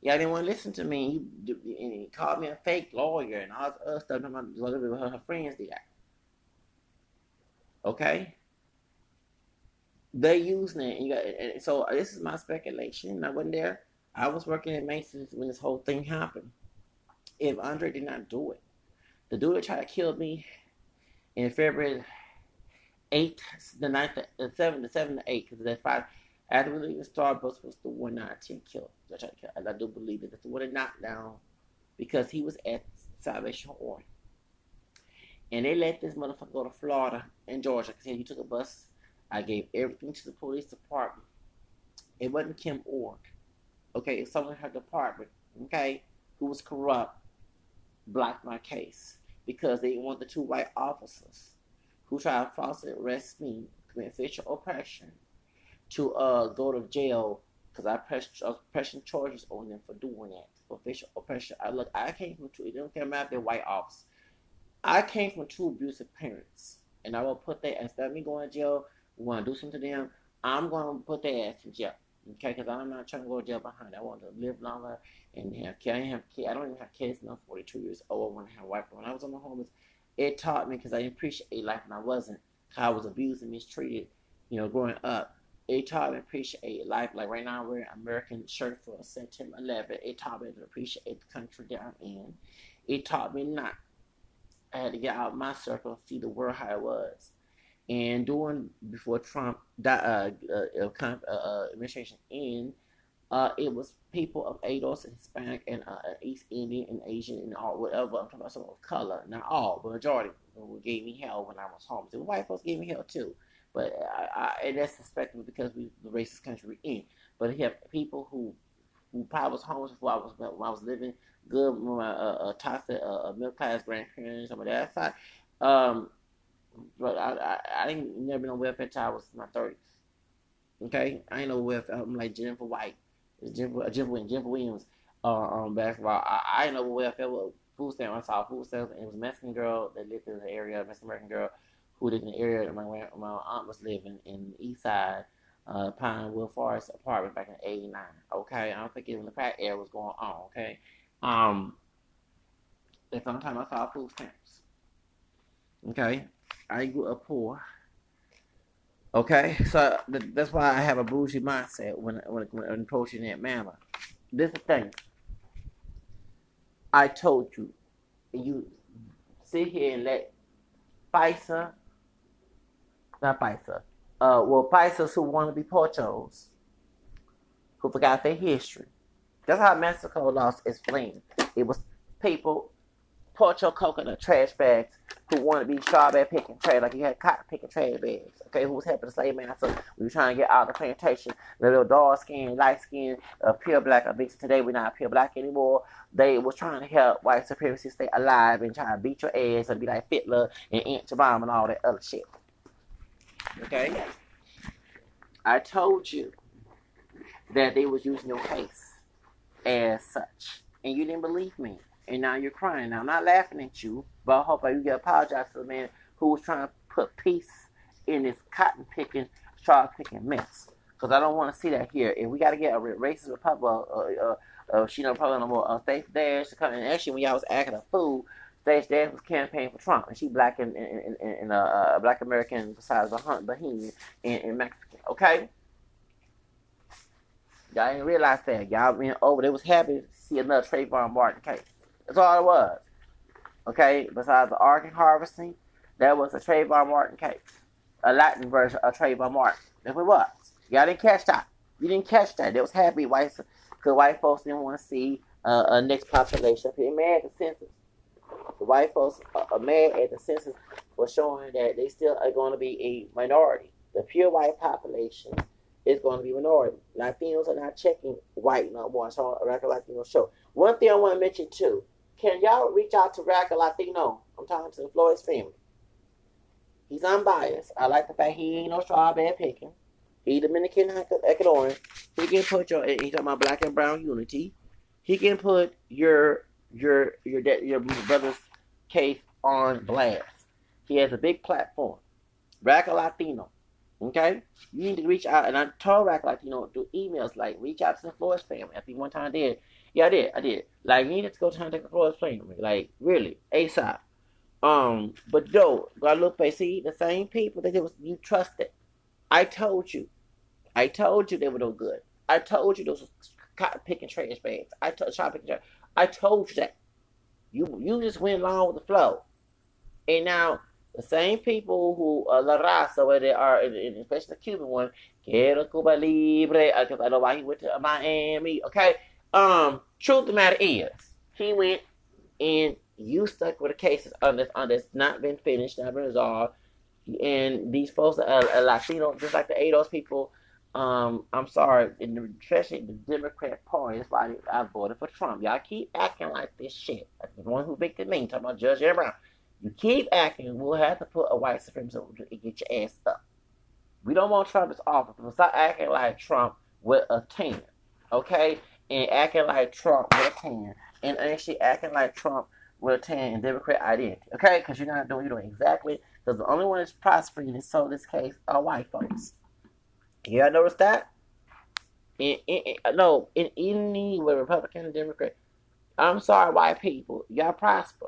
Y'all didn't want to listen to me, and he called me a fake lawyer and all this other stuff. Her friends did that. Okay? They're using it. And so this is my speculation. I wasn't there. I was working at Mason's when this whole thing happened. If Andre did not do it, the dude that tried to kill me in February 8th, the 9th, the 7th, the 7th, the 8th, because that's 5. After we leave the Starbucks was the one that I tried to kill. And I do believe that that's the one that knocked down because he was at Salvation Army. And they let this motherfucker go to Florida and Georgia. Like I said, you took a bus. I gave everything to the police department. It wasn't Kim Org. Okay, it's someone in her department, okay, who was corrupt, blocked my case because they didn't want the two white officers who tried to falsely arrest me, commit official oppression, to go to jail because I was pressing charges on them for doing that, for official oppression. I came from two, it don't care about if they're white officers. I came from two abusive parents, and I will put their ass, instead of me going to jail, we want to do something to them, I'm going to put their ass in jail, okay, because I'm not trying to go to jail behind. I want to live longer and have kids. I don't even have kids now, 42 years old, I want to have a wife. When I was on the homeless, it taught me because I didn't appreciate life and I wasn't, how I was abused and mistreated, you know, growing up. It taught me to appreciate life. Like right now, I'm wearing an American shirt for September 11th. It taught me to appreciate the country that I'm in. It taught me not. I had to get out of my circle and see the world how it was. And before Trump administration ended, it was people of ADOS and Hispanic and East Indian and Asian and all whatever. I'm talking about someone of color, not all, but majority who gave me hell when I was homeless. The white folks gave me hell too. But and that's suspected because we the racist country we're in. But you have people who probably was homeless before I was living good with my toxic middle class grandparents, some of that side. But I ain't never been on welfare until I was in my 30s. Okay? I ain't no welfare. I'm like Jennifer White. Jennifer Williams basketball. I ain't no welfare. Well, food stamp. I saw food stamps, and it was a Mexican girl that lived in the area, a Mexican American girl who lived in the area that my aunt was living in the east side, Pinewood Forest apartment back in 89. Okay? I don't think even the crack era was going on. Okay? At some time I saw food stamps. Okay? I grew up poor. Okay, so that's why I have a bougie mindset when approaching that manner. This is the thing. I told you, you sit here and let Paisas who want to be Porchos, who forgot their history. That's how Mexico lost its bling. It was people, Porcho coconut trash bags, who wanted to be strawberry picking trash, like you had cotton picking trash bags, okay, who was helping the slave master. We were trying to get out of the plantation. The little dark skin, light skin, pure black, a bitch. Today we're not pure black anymore. They was trying to help white supremacy stay alive and trying to beat your ass and be like Fitler and Aunt Jemima and all that other shit. Okay? I told you that they was using your case as such, and you didn't believe me. And now you're crying. Now, I'm not laughing at you, but I hope you get apologize to the man who was trying to put peace in this cotton picking, straw picking mess. Because I don't want to see that here. If we got to get a racist Republic, she don't probably no more. Stacey Dash to come in action when y'all was acting a fool. Stacey Dash was campaigning for Trump, and she black and black American besides the hunt, Bohemian and Mexican. Okay. Y'all didn't realize that. Y'all been over. They was happy to see another Trayvon Martin case. That's all it was. Okay? Besides the Ark and Harvesting, there was a Trayvon Martin case. A Latin version of Trayvon Martin. That's what it was. Y'all didn't catch that. You didn't catch that. They was happy whites, because white folks didn't want to see a next population. They mad at the census. The white folks are mad at the census for showing that they still are going to be a minority. The pure white population is going to be minority. Latinos are not checking white no more. It's on Rack a Latino show. One thing I want to mention too. Can y'all reach out to Rack a Latino? I'm talking to the Flores family. He's unbiased. I like the fact he ain't no strawberry picking. He Dominican Ecuadorian. He can put your. He talking about black and brown unity. He can put your brother's case on blast. He has a big platform. Rack a Latino. Okay, you need to reach out, and I told Rack a Latino through emails like reach out to the Flores family. I think one time I did. Yeah, I did. Like, you needed to go try and take a Flores family. Like, really, ASAP. But though, Guadalupe, see, the same people that it was, you trusted. I told you they were no good. I told you those were cotton picking trash bags. I told you that. You just went along with the flow. And now, the same people who are La Raza, where they are, and especially the Cuban one, Quiero Cuba Libre, because I know why he went to Miami, okay? Truth of the matter is, he went and you stuck with the cases on this not been finished, not been resolved, and these folks are Latino, just like the ADOS people. I'm sorry, especially the Democrat Party. That's why I voted for Trump. Y'all keep acting like this shit. Like the one who victim me, talking about Judge Jerry Brown. You keep acting, we'll have to put a white supremacist over to get your ass up. We don't want Trump as office, but stop acting like Trump with a tan, okay? And acting like Trump with a tan, and actually acting like Trump with a tan and Democrat identity, okay? Because you're doing exactly, because the only one that's prospering and sold this case are white folks. Y'all notice that? In any way, Republican and Democrat, I'm sorry, white people, y'all prosper.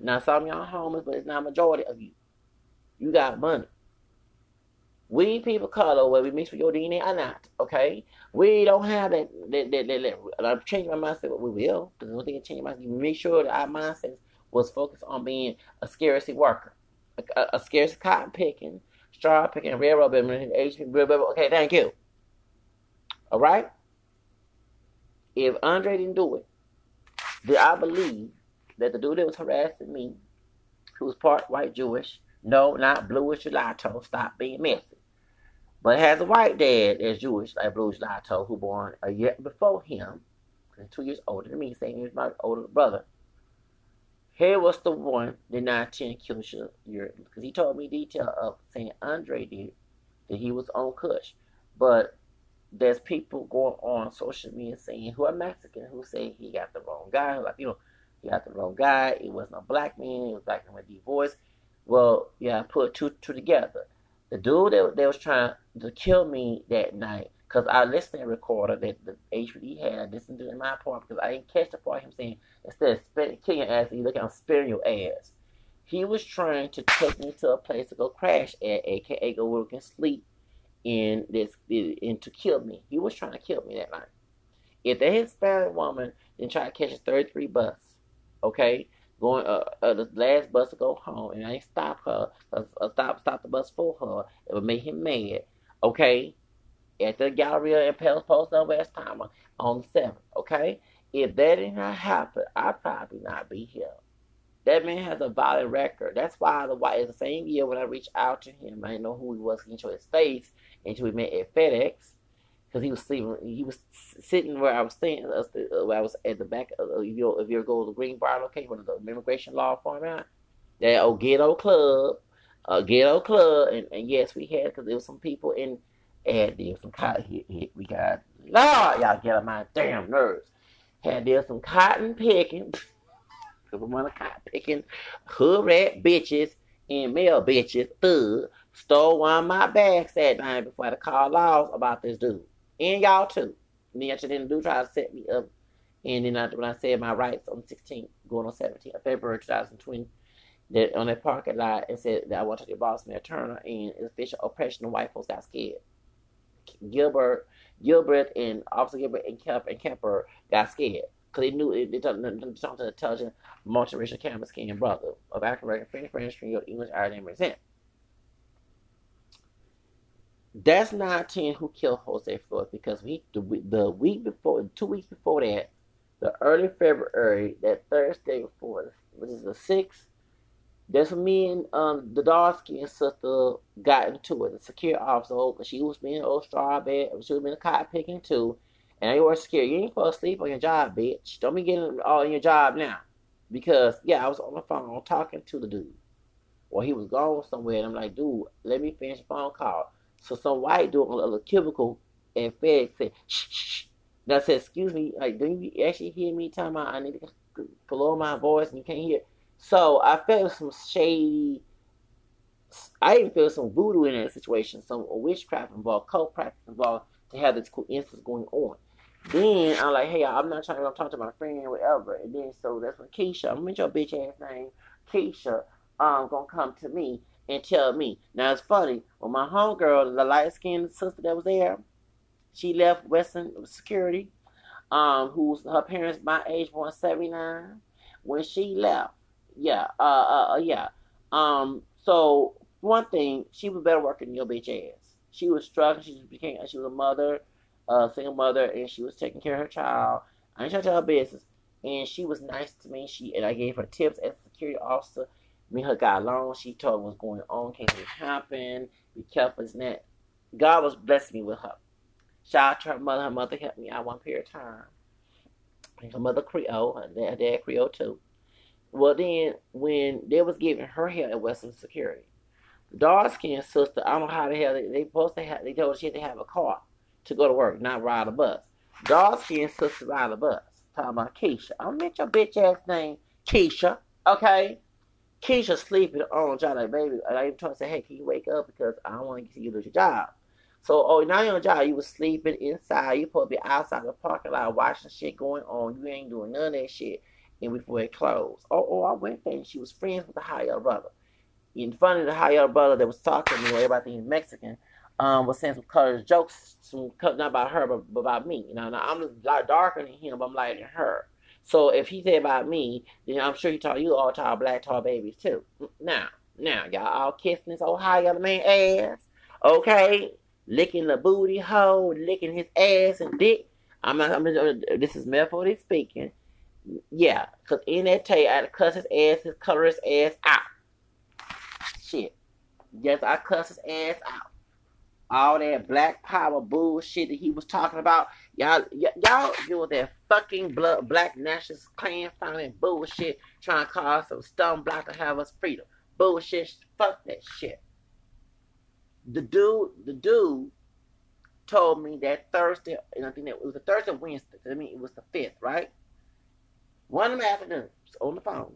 Now, some of y'all homeless, but it's not a majority of you. You got money. We people of color, whether we mix with your DNA or not, okay? We don't have that. And I'm changing my mindset, but we will. Because the only thing that changed my mindset, make sure that our mindset was focused on being a scarcity worker. A scarcity cotton picking, straw picking, railroad building, Asian people. Okay, thank you. All right? If Andre didn't do it, then I believe that the dude that was harassing me, who was part white Jewish, no, not bluish gelato, stop being messy, but has a white dad that's Jewish, like bluish gelato, who born a year before him, 2 years older than me, same year as my older brother. Harry was the one denied 10 killers a year, because he told me detail of saying Andre did, that he was on Kush. But there's people going on social media saying, who are Mexican, who say he got the wrong guy, like, you know, he got the wrong guy, it wasn't a black man, it was a black man with a deep voice. Well, yeah, I put two together. The dude that they was trying to kill me that night, because I listened to that recorder that the HPD had, I listened to it in my apartment, because I didn't catch the part of him saying, instead of killing your ass, you look, I'm sparing your ass. He was trying to take me to a place to go crash at, aka go work and sleep, and to kill me. He was trying to kill me that night. If that Hispanic woman didn't try to catch a 33 bus, okay, going the last bus to go home, and I didn't stop her, stop the bus for her, it would make him mad, okay, at the Galleria and Palace Post on West Timer on the 7th, okay? If that did not happen, I'd probably not be here. That man has a violent record. That's why the same year when I reached out to him, I didn't know who he was, he didn't show his face, until we met at FedEx, because he was sitting where I was sitting, where I was at the back of, if you go to the Green Bar location, one of the immigration law firm out, that old ghetto club, and yes, we had, because there was some people in, had there some cotton, we got, Lord, y'all get on my damn nerves, had there some cotton picking, because I'm on a cotton picking, hood rat bitches, and male bitches, thug, stole one of my bags that night before I had to call laws about this dude. And y'all too. And then the dude tried to set me up. And then when I said my rights on the 16th, going on 17th of February 2020, that on that parking lot, and said that I wanted to boss Mayor Turner, and official oppression of white folks got scared. Gilbert and Officer Gilbert and Kemper got scared. Because they knew they talked to the intelligent, multiracial, camera-skinned brother of African American, French, Creole, English, Irish, and Brazilian. That's 9-10 who killed Jose Flores, because two weeks before that, the early February, that Thursday before, which is the 6th, that's when me and the dark-skinned sister got into it. The security officer, she was being an old straw bed, she was being a cotton picking too, and they were scared. You ain't supposed to sleep on your job, bitch. Don't be getting all in your job now. Because, yeah, I was on the phone talking to the dude. Well, he was gone somewhere, and I'm like, dude, let me finish the phone call. So some white dude on the cubicle at FedEx said, shh, shh, shh. And I said, excuse me, like, do you actually hear me talking about I need to lower my voice and you can't hear? So I felt some shady, I even feel some voodoo in that situation, some witchcraft involved, cult practice involved, to have this coincidence going on. Then I'm like, hey, I'm not trying to talk to my friend or whatever. And then so that's when Keisha, I'm with your bitch ass name, Keisha, gonna come to me and tell me. Now it's funny, when my homegirl, the light skinned sister that was there, she left Western Security, who's her parents my age, 179. When she left, so one thing, she was better working than your bitch ass. She was struggling, she was a mother, single mother, and she was taking care of her child. I ain't trying to tell her business. And she was nice to me. I gave her tips as a security officer. Me and her got along. She told me what's going on, can't see what happened, be careful, it's not. God was blessing me with her. Shout out to her mother. Her mother helped me out one period of time. And her mother Creole, her dad Creole too. Well, then, when they was giving her hell at Western Security, the dark-skinned sister, I don't know how the hell, they told her she had to have a car to go to work, not ride a bus. Dark-skinned sister ride a bus. Talking about Keisha. I met your bitch-ass name, Keisha, okay? Keisha sleeping on the job, like, baby, I even told her, say, hey, can you wake up, because I don't want to see you lose your job. So, now you're on the job, you was sleeping inside, you supposed to be outside the parking lot watching shit going on, you ain't doing none of that shit, and before it closed. I went there, and she was friends with the high-up brother. In front of the high-up brother that was talking to me, everybody thinking Mexican, was saying some colorless jokes, not about her, but about me. You know, now I'm a lot darker than him, but I'm lighter than her. So if he said about me, then I'm sure he taught you all tall black tall babies too. Now, y'all all kissing this Ohio man ass, okay? Licking the booty hole, licking his ass and dick. This is metaphorically speaking. Yeah, because in that tape, I had to cuss his ass, his colorless ass out. Shit. Yes, I cuss his ass out. all that black power bullshit that he was talking about. Y'all deal with that fucking black nationalist Klan founding bullshit, trying to cause some stone block to have us freedom. Bullshit, fuck that shit. The dude told me that Thursday, and I think that it was a Thursday or Wednesday, I mean it was the 5th, right? One of the afternoons on the phone.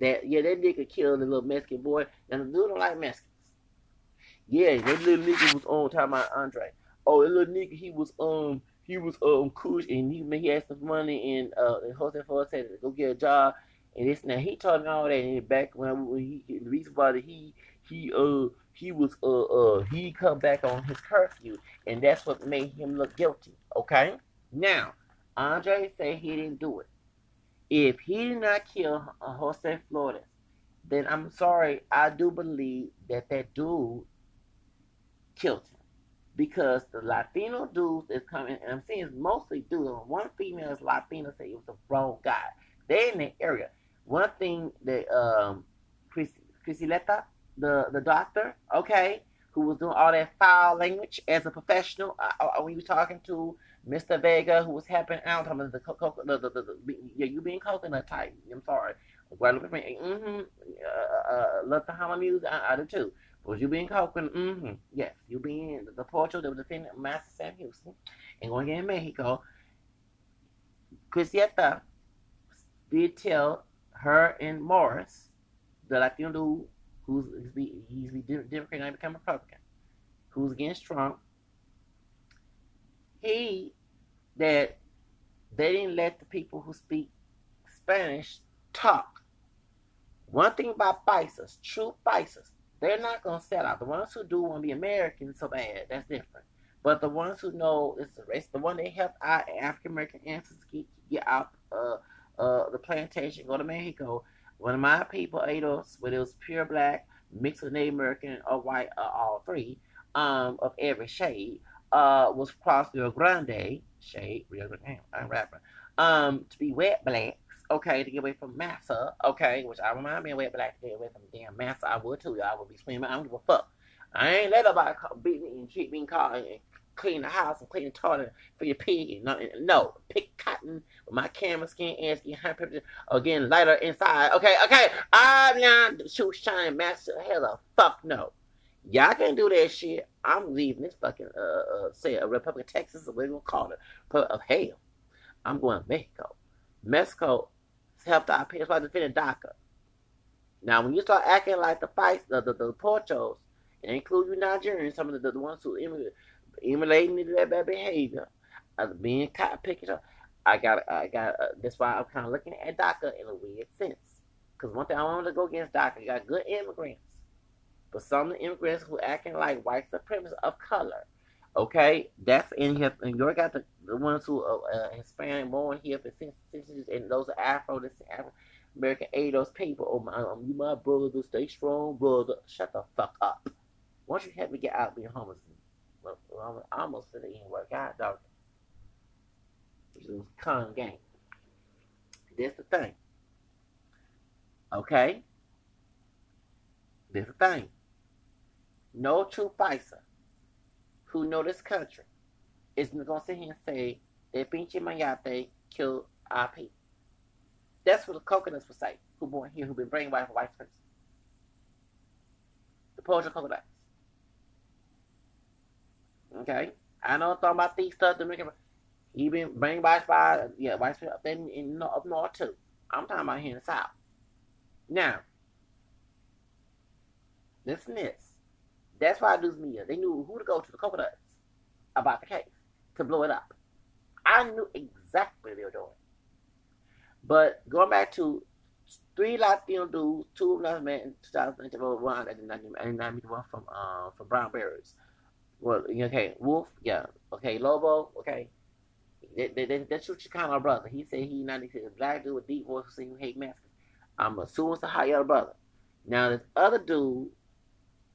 That nigga killed the little Mexican boy, and the dude don't like Mexicans. Yeah, that little nigga was on talking about Andre. Oh, that little nigga, he was cush, and he had some money, and Jose Flores said to go get a job, and this now he told me all that. And back when he, the reason why he come back on his curfew, and that's what made him look guilty. Okay, now Andre said he didn't do it. If he did not kill Jose Flores, then I'm sorry, I do believe that dude killed him. Because the Latino dudes is coming, and I'm seeing it's mostly dudes. One female is Latino, said it was the wrong guy. They're in the area. One thing that Crisileta, the doctor, okay, who was doing all that foul language as a professional, when you were talking to Mr. Vega, who was helping out, talking about you being coconut type. I'm sorry. Guadalupe, love the Hama music. I do too. Was you being coconut? Mm-hmm. Yes. You being the portal that was defending Master Sam Houston and going in Mexico. Crisieta did tell her and Morris, the Latino dude who's the Democrat now become Republican, who's against Trump, that they didn't let the people who speak Spanish talk. One thing about paisas, true paisas, they're not going to sell out. The ones who do want to be American so bad, that's different. But the ones who know it's the race, the one that helped our African-American ancestors get out the plantation, go to Mexico. One of my people ate us, whether it was pure black, mixed with Native American or white, all three, of every shade. Was across Rio Grande, shade, Rio Grande, I'm rapping, to be wet blacks, okay, to get away from massa, okay, which I remind me of wet blacks to get away from damn massa, I would too, y'all would be screaming, I don't give a fuck. I ain't let nobody beat me and treat me and call and clean the house and clean the toilet for your pig and nothing. No, pick cotton with my camera skin and skin, high temperature, again, lighter inside, okay, I'm not shoot, shine, massa, hell the fuck no. Y'all can't do that shit. I'm leaving this fucking, say, a Republic of Texas, or whatever you want to call it, of hell. I'm going to Mexico. Mexico helped our parents by defending DACA. Now, when you start acting like the fights, the Porchos, and include you Nigerians, some of the ones who emulating into that bad behavior, being caught picking up, I got, that's why I'm kind of looking at DACA in a weird sense. Because one thing I wanted to go against DACA, you got good immigrants. But some of the immigrants who acting like white supremacists of color, okay, that's in here. And you got the ones who are Hispanic, born here, and those are Afro-American, aid those people. Oh you my brothers, stay strong, brother. Shut the fuck up. Why don't you help me get out being homeless? Well, I'm almost to the end where God dog, which is a con game. That's the thing. Okay, that's the thing. No true paisa who know this country is gonna sit here and say that pinche mayate killed our people. That's what the coconuts would say, who born here, who been brainwashed for white person. The poacher coconuts. Okay? I know I'm talking about these stuff, he been brainwashed by white people up in up north too. I'm talking about here in the south. Now listen this. That's why News Media, they knew who to go to the coconuts about the case to blow it up. I knew exactly what they were doing. But going back to 3 Latino dudes, 2 of them in 2019, one I did not meet, one from Brown Berries. Well, okay, Wolf, yeah, okay, Lobo, okay. That's your Chicano brother. He said he's a black dude with deep voice who said you hate Mexicans. I'm assuming it's a higher brother. Now this other dude.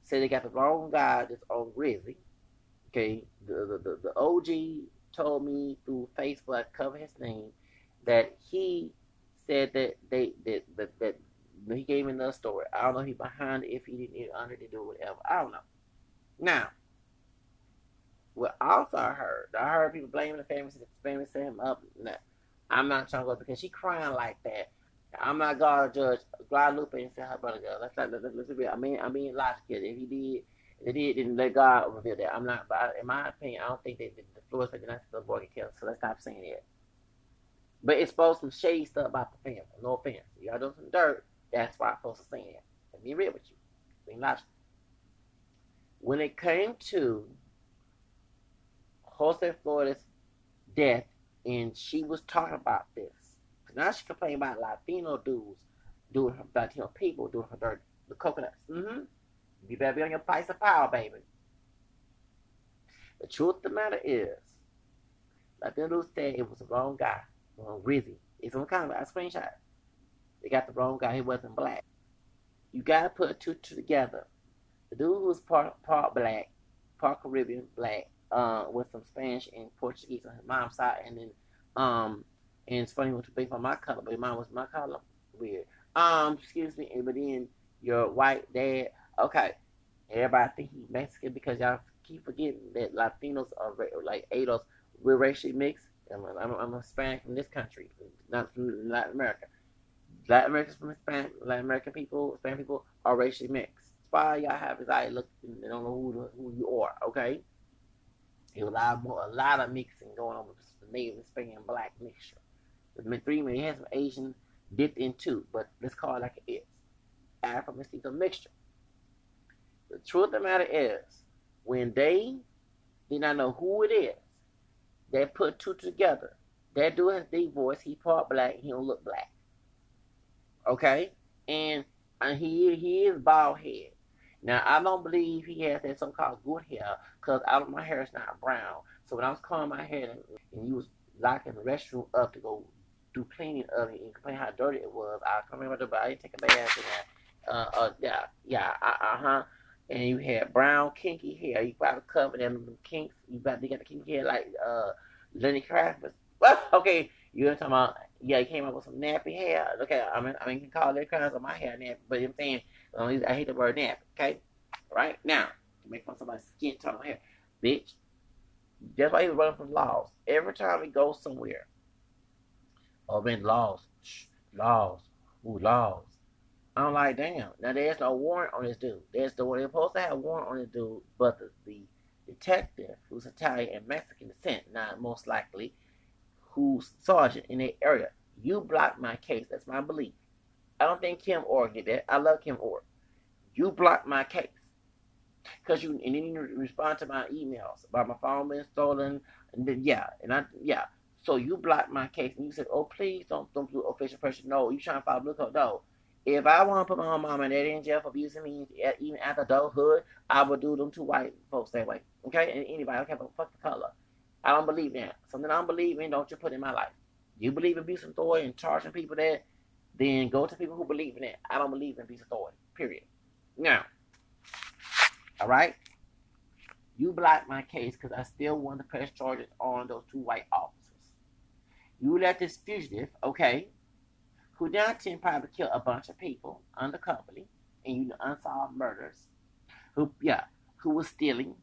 Say they got the wrong guy that's on Grizzly. Okay, the OG told me through Facebook, cover his name, that he said that he gave me another story. I don't know if he's behind it, if he didn't under to do whatever. I don't know. Now, what also I heard. I heard people blaming the family set him up. No, I'm not trying to go because she crying like that. I'm not going to judge Guadalupe and say her brother go. That's not. Let's be. I mean, logical. If he did, then let God reveal that. I'm not. But in my opinion, I don't think that the Flores said that the boy get killed. So let's stop saying it. But it's supposed some shady stuff about the family. No offense, y'all doing some dirt. That's why I'm supposed to say it. Let me real with you. Being logical. When it came to Jose Flores' death, and she was talking about this. Now she complained about Latino dudes doing her, Latino people doing her dirt, the coconuts. Mm-hmm. You better be on your price of power, baby. The truth of the matter is, Latino dudes said it was the wrong guy, wrong Rizzy. It's on kind of a screenshot. They got the wrong guy. He wasn't black. You gotta put two together. The dude who was part black, part Caribbean black, with some Spanish and Portuguese on his mom's side, and then and it's funny, he went to base on my color, but mine was my color. Weird. Excuse me, but then your white dad. Okay, everybody think he's Mexican because y'all keep forgetting that Latinos are like Ados. We're racially mixed. I'm Hispanic from this country, not from Latin America. Latin Americans from Hispanic, Latin American people, Hispanic people are racially mixed. Why y'all have his eye look and don't know who you are, okay? There's a lot of mixing going on with the Native Hispanic and black mixture. The 3 million has some Asian dipped in too, but let's call it like it is. Afro-Mestizo mixture. The truth of the matter is, when they did not know who it is, they put two together. That dude has the voice, he part black, he don't look black. Okay? And he is bald head. Now, I don't believe he has that so-called good hair, because my hair is not brown. So when I was combing my hair and you was locking the restroom up to go do cleaning of it and complain how dirty it was, I come in my door, but I didn't take a bath and that. And you had brown, kinky hair. You got to cover them kinks. You got to get the kinky hair like Lenny Kravitz. Well, okay, you're talking about... Yeah, he came up with some nappy hair. Okay, I mean, you can call their kinds of my hair nappy, but I'm saying, I hate the word nappy, okay? Right? Now, you make fun of somebody's skin tone hair. Bitch, that's why he was running from laws. Every time he goes somewhere, laws. I'm like, damn. Now, there's no warrant on this dude. They're supposed to have a warrant on this dude, but the detective, who's Italian and Mexican descent, not most likely, who's sergeant in that area. You blocked my case. That's my belief. I don't think Kim Orr did that. I love Kim Orr. You blocked my case. And then you respond to my emails about my phone being stolen. So you blocked my case. And you said, oh, please don't do official pressure. No, you trying to file blue code. No. If I want to put my own mom and dad in jail for abusing me, even after adulthood, I would do them two white folks that way. Okay? And anybody, I don't care about fucking color. I don't believe that. Something I don't believe in, don't you put in my life. You believe in abuse of authority and charging people that, then go to people who believe in it. I don't believe in abuse of authority, period. Now, all right? You blocked my case because I still want to press charges on those two white officers. You let this fugitive, okay, who downtown probably killed a bunch of people undercoverly, and you unsolved murders, who was stealing,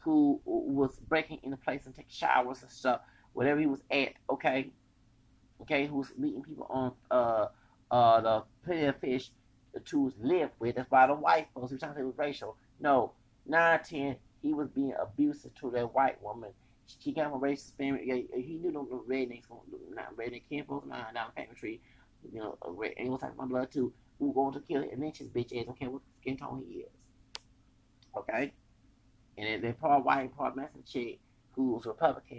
who was breaking into place and taking showers and stuff, whatever he was at, okay, who was meeting people on the plenty of fish to live with. That's why the white folks, who trying to say it was racial. No, 9-10, he was being abusive to that white woman. She came from racist family. He knew them rednecks, not redneck kinfolks, not down family, you know, and was like my blood too. Who going to kill it and lynch his bitch ass? Okay, what skin tone he is, okay. And they're part white and part Mexican chick who was Republican,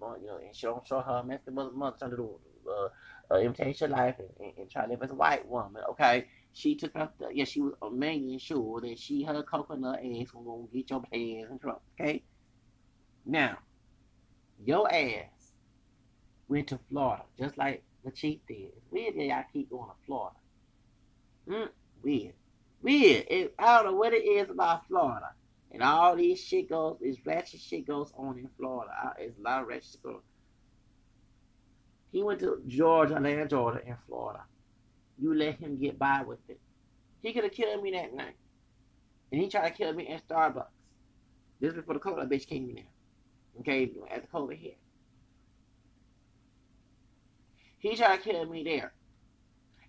and show her Mexican mother trying to do imitate your life and try to live as a white woman. Okay, she took her. She was making sure that her coconut ass was gonna get your ass in trouble. Okay, now your ass went to Florida just like the chief did. It's weird that y'all keep going to Florida. Weird. I don't know what it is about Florida. And all these shit goes, this ratchet shit goes on in Florida. It's a lot of ratchet shit going on. He went to Atlanta, Georgia, in Florida. You let him get by with it. He could have killed me that night. And he tried to kill me at Starbucks. This is before the cola bitch came in there. gave you as a COVID hit. He tried to kill me there.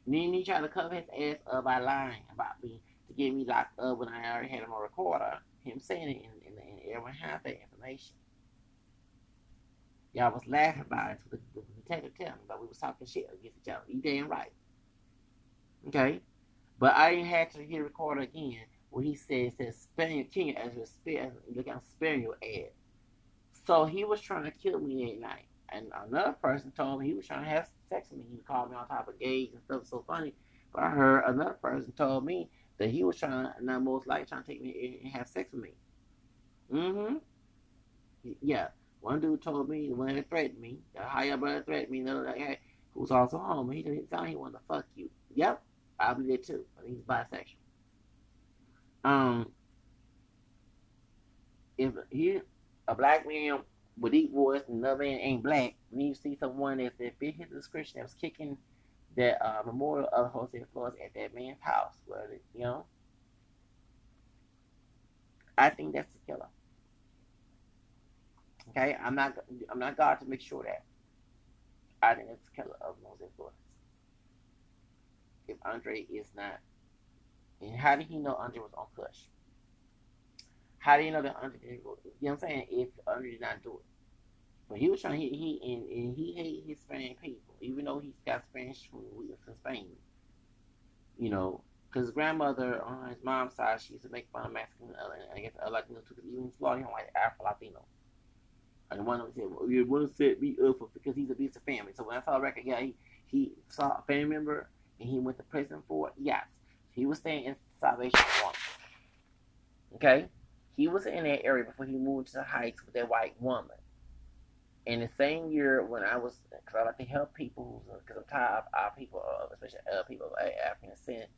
And then he tried to cover his ass up by lying about me to get me locked up when I already had him on a recorder. Him saying it, and everyone had that information. Y'all was laughing about it until the detective tell me, but we was talking shit against each other. You damn right. Okay? But I didn't have to hear record again where he says sparing your king as your spirit. Look, I'm sparing your ass. So he was trying to kill me at night. And another person told me he was trying to have sex with me. He called me all type of gays and stuff. So funny. But I heard another person told me that he was most likely trying to take me and have sex with me. Mm-hmm. Yeah. One dude told me, the one that threatened me, the higher brother threatened me, another guy who was also home. He thought he wanted to fuck you. Yep. I believe it too. I think he's bisexual. If he, a black man with equal voice and another man ain't black, when you see someone that fit his description that was kicking that memorial of Jose Flores at that man's house, you know, I think that's the killer. Okay, I'm not God to make sure that. I think that's the killer of Jose Flores. If Andre is not, and how did he know Andre was on push? How do you know that Andre didn't go? You know what I'm saying? If Andre did not do it. But he was trying to hit, he hated his Spanish people, even though he's got Spanish food from Spain. You know, because his grandmother on his mom's side, she used to make fun of Mexican, I guess, Latino too, because even in Florida, he don't like Afro Latino. And one of them said, well, you want to set me up because he's abused the family. So when I saw a record, yeah, he saw a family member and he went to prison for it. Yes. He was staying in Salvation Army. Okay? He was in that area before he moved to the Heights with that white woman. And the same year when I was, because I like to help people, because I'm tired of our people, especially people of African descent,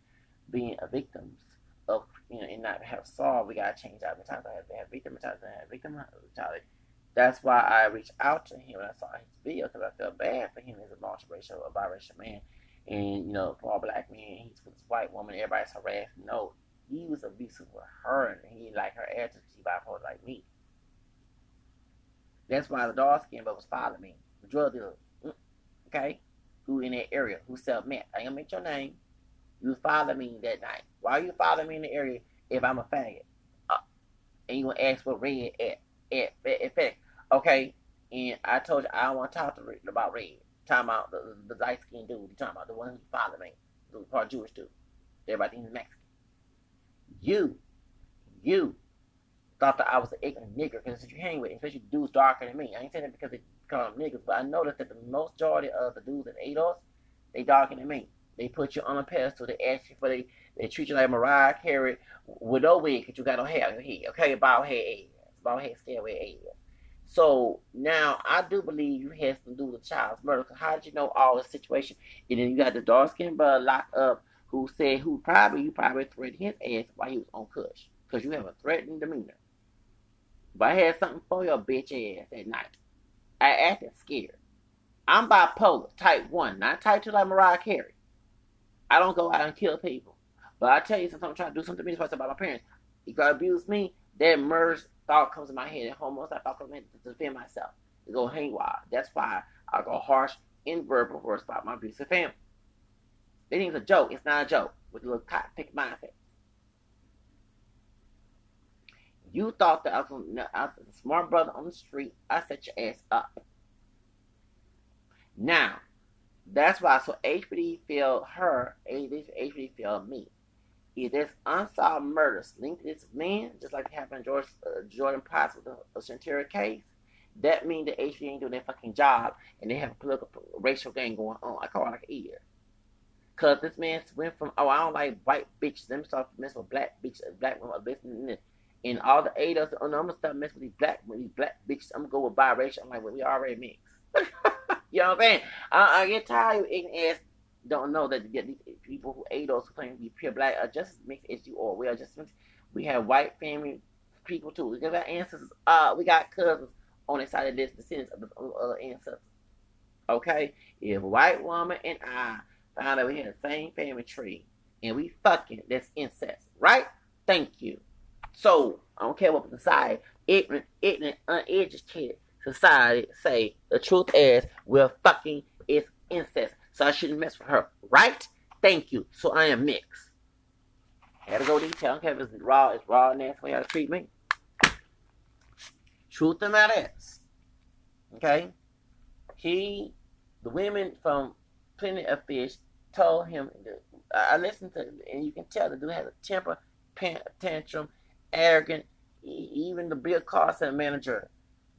being victims of, you know, and not have solved. We got to change our mentality. They have victim mentality. They have victim mentality. That's why I reached out to him when I saw his video, because I felt bad for him as a multiracial, a biracial man. And, you know, for a black man, he's with this white woman, everybody's harassed. No. He was abusive with her, and he didn't like her attitude. She bipolar like me. That's why the dark skin brother was following me. The drug dealer, okay? Who in that area? Who sell meth? I ain't gonna mention your name. You was following me that night. Why are you following me in the area if I'm a faggot? And you gonna ask for Red at FedEx, okay? And I told you I don't want to talk to Red about Red. Talking about the light skinned dude. You talking about the one who followed me, the part Jewish dude. Everybody thinks he's Mexican. You thought that I was an ignorant nigger because you hang with, especially dudes darker than me. I ain't saying that because they call them niggers, but I noticed that the majority of the dudes that ate us, they darker than me. They put you on a pedestal. They ask you for they treat you like Mariah Carey with no wig because you got no hair on your head. Okay, bald head ass, bald head scared ass. So now I do believe you had something to do with child's murder. Cause how did you know all the situation? And then you got the dark skinned brother locked up. Who probably threatened his ass while he was on cush. Because you have a threatening demeanor. If I had something for your bitch ass at night, I acted scared. I'm bipolar, type 1, not type 2 like Mariah Carey. I don't go out and kill people. But I tell you, sometimes I'm trying to do something to me, that's why I said about my parents. If God abused me, that murder thought comes in my head, and homicide thought comes in my head to defend myself. It go haywire. That's why I go harsh in verbal words about my abusive family. They think it's a joke. It's not a joke. With a little cotton-pick mindset. You thought that I was a smart brother on the street. I set your ass up. Now, that's why. So HPD failed her. HPD failed me. If there's unsolved murders linked to this man, just like it happened in Jordan Potts with the Shantara case, that means the HPD ain't doing their fucking job and they have a political, racial game going on. I call it like an ear. Because this man went from, oh, I don't like white bitches. Let me start messing with black bitches, black women, bitches, and all the ADOs. Oh, no, I'm going to start messing with these black bitches. I'm going to go with biracial. I'm like, well, we already mixed. You know what I'm saying? I get tired of ignorant ass. Don't know that these people who ADOs who claim to be pure black are just mixed as you are. We are just mixed. We have white family people, too. We got our ancestors. We got cousins on the side of this descendants of the other ancestors. Okay? If a white woman and I found out we had the same family tree, and we fucking, that's incest, right? Thank you. So I don't care what the society, ignorant, uneducated society say. The truth is, we're fucking, it's incest. So I shouldn't mess with her, right? Thank you. So I am mixed. Had to go detail. I don't care if it's raw and that's the way y'all treat me. Truth of the matter is, okay, the women from Plenty of Fish told him, I listened to, and you can tell the dude has a temper, tantrum, arrogant, even the Bill Carson manager.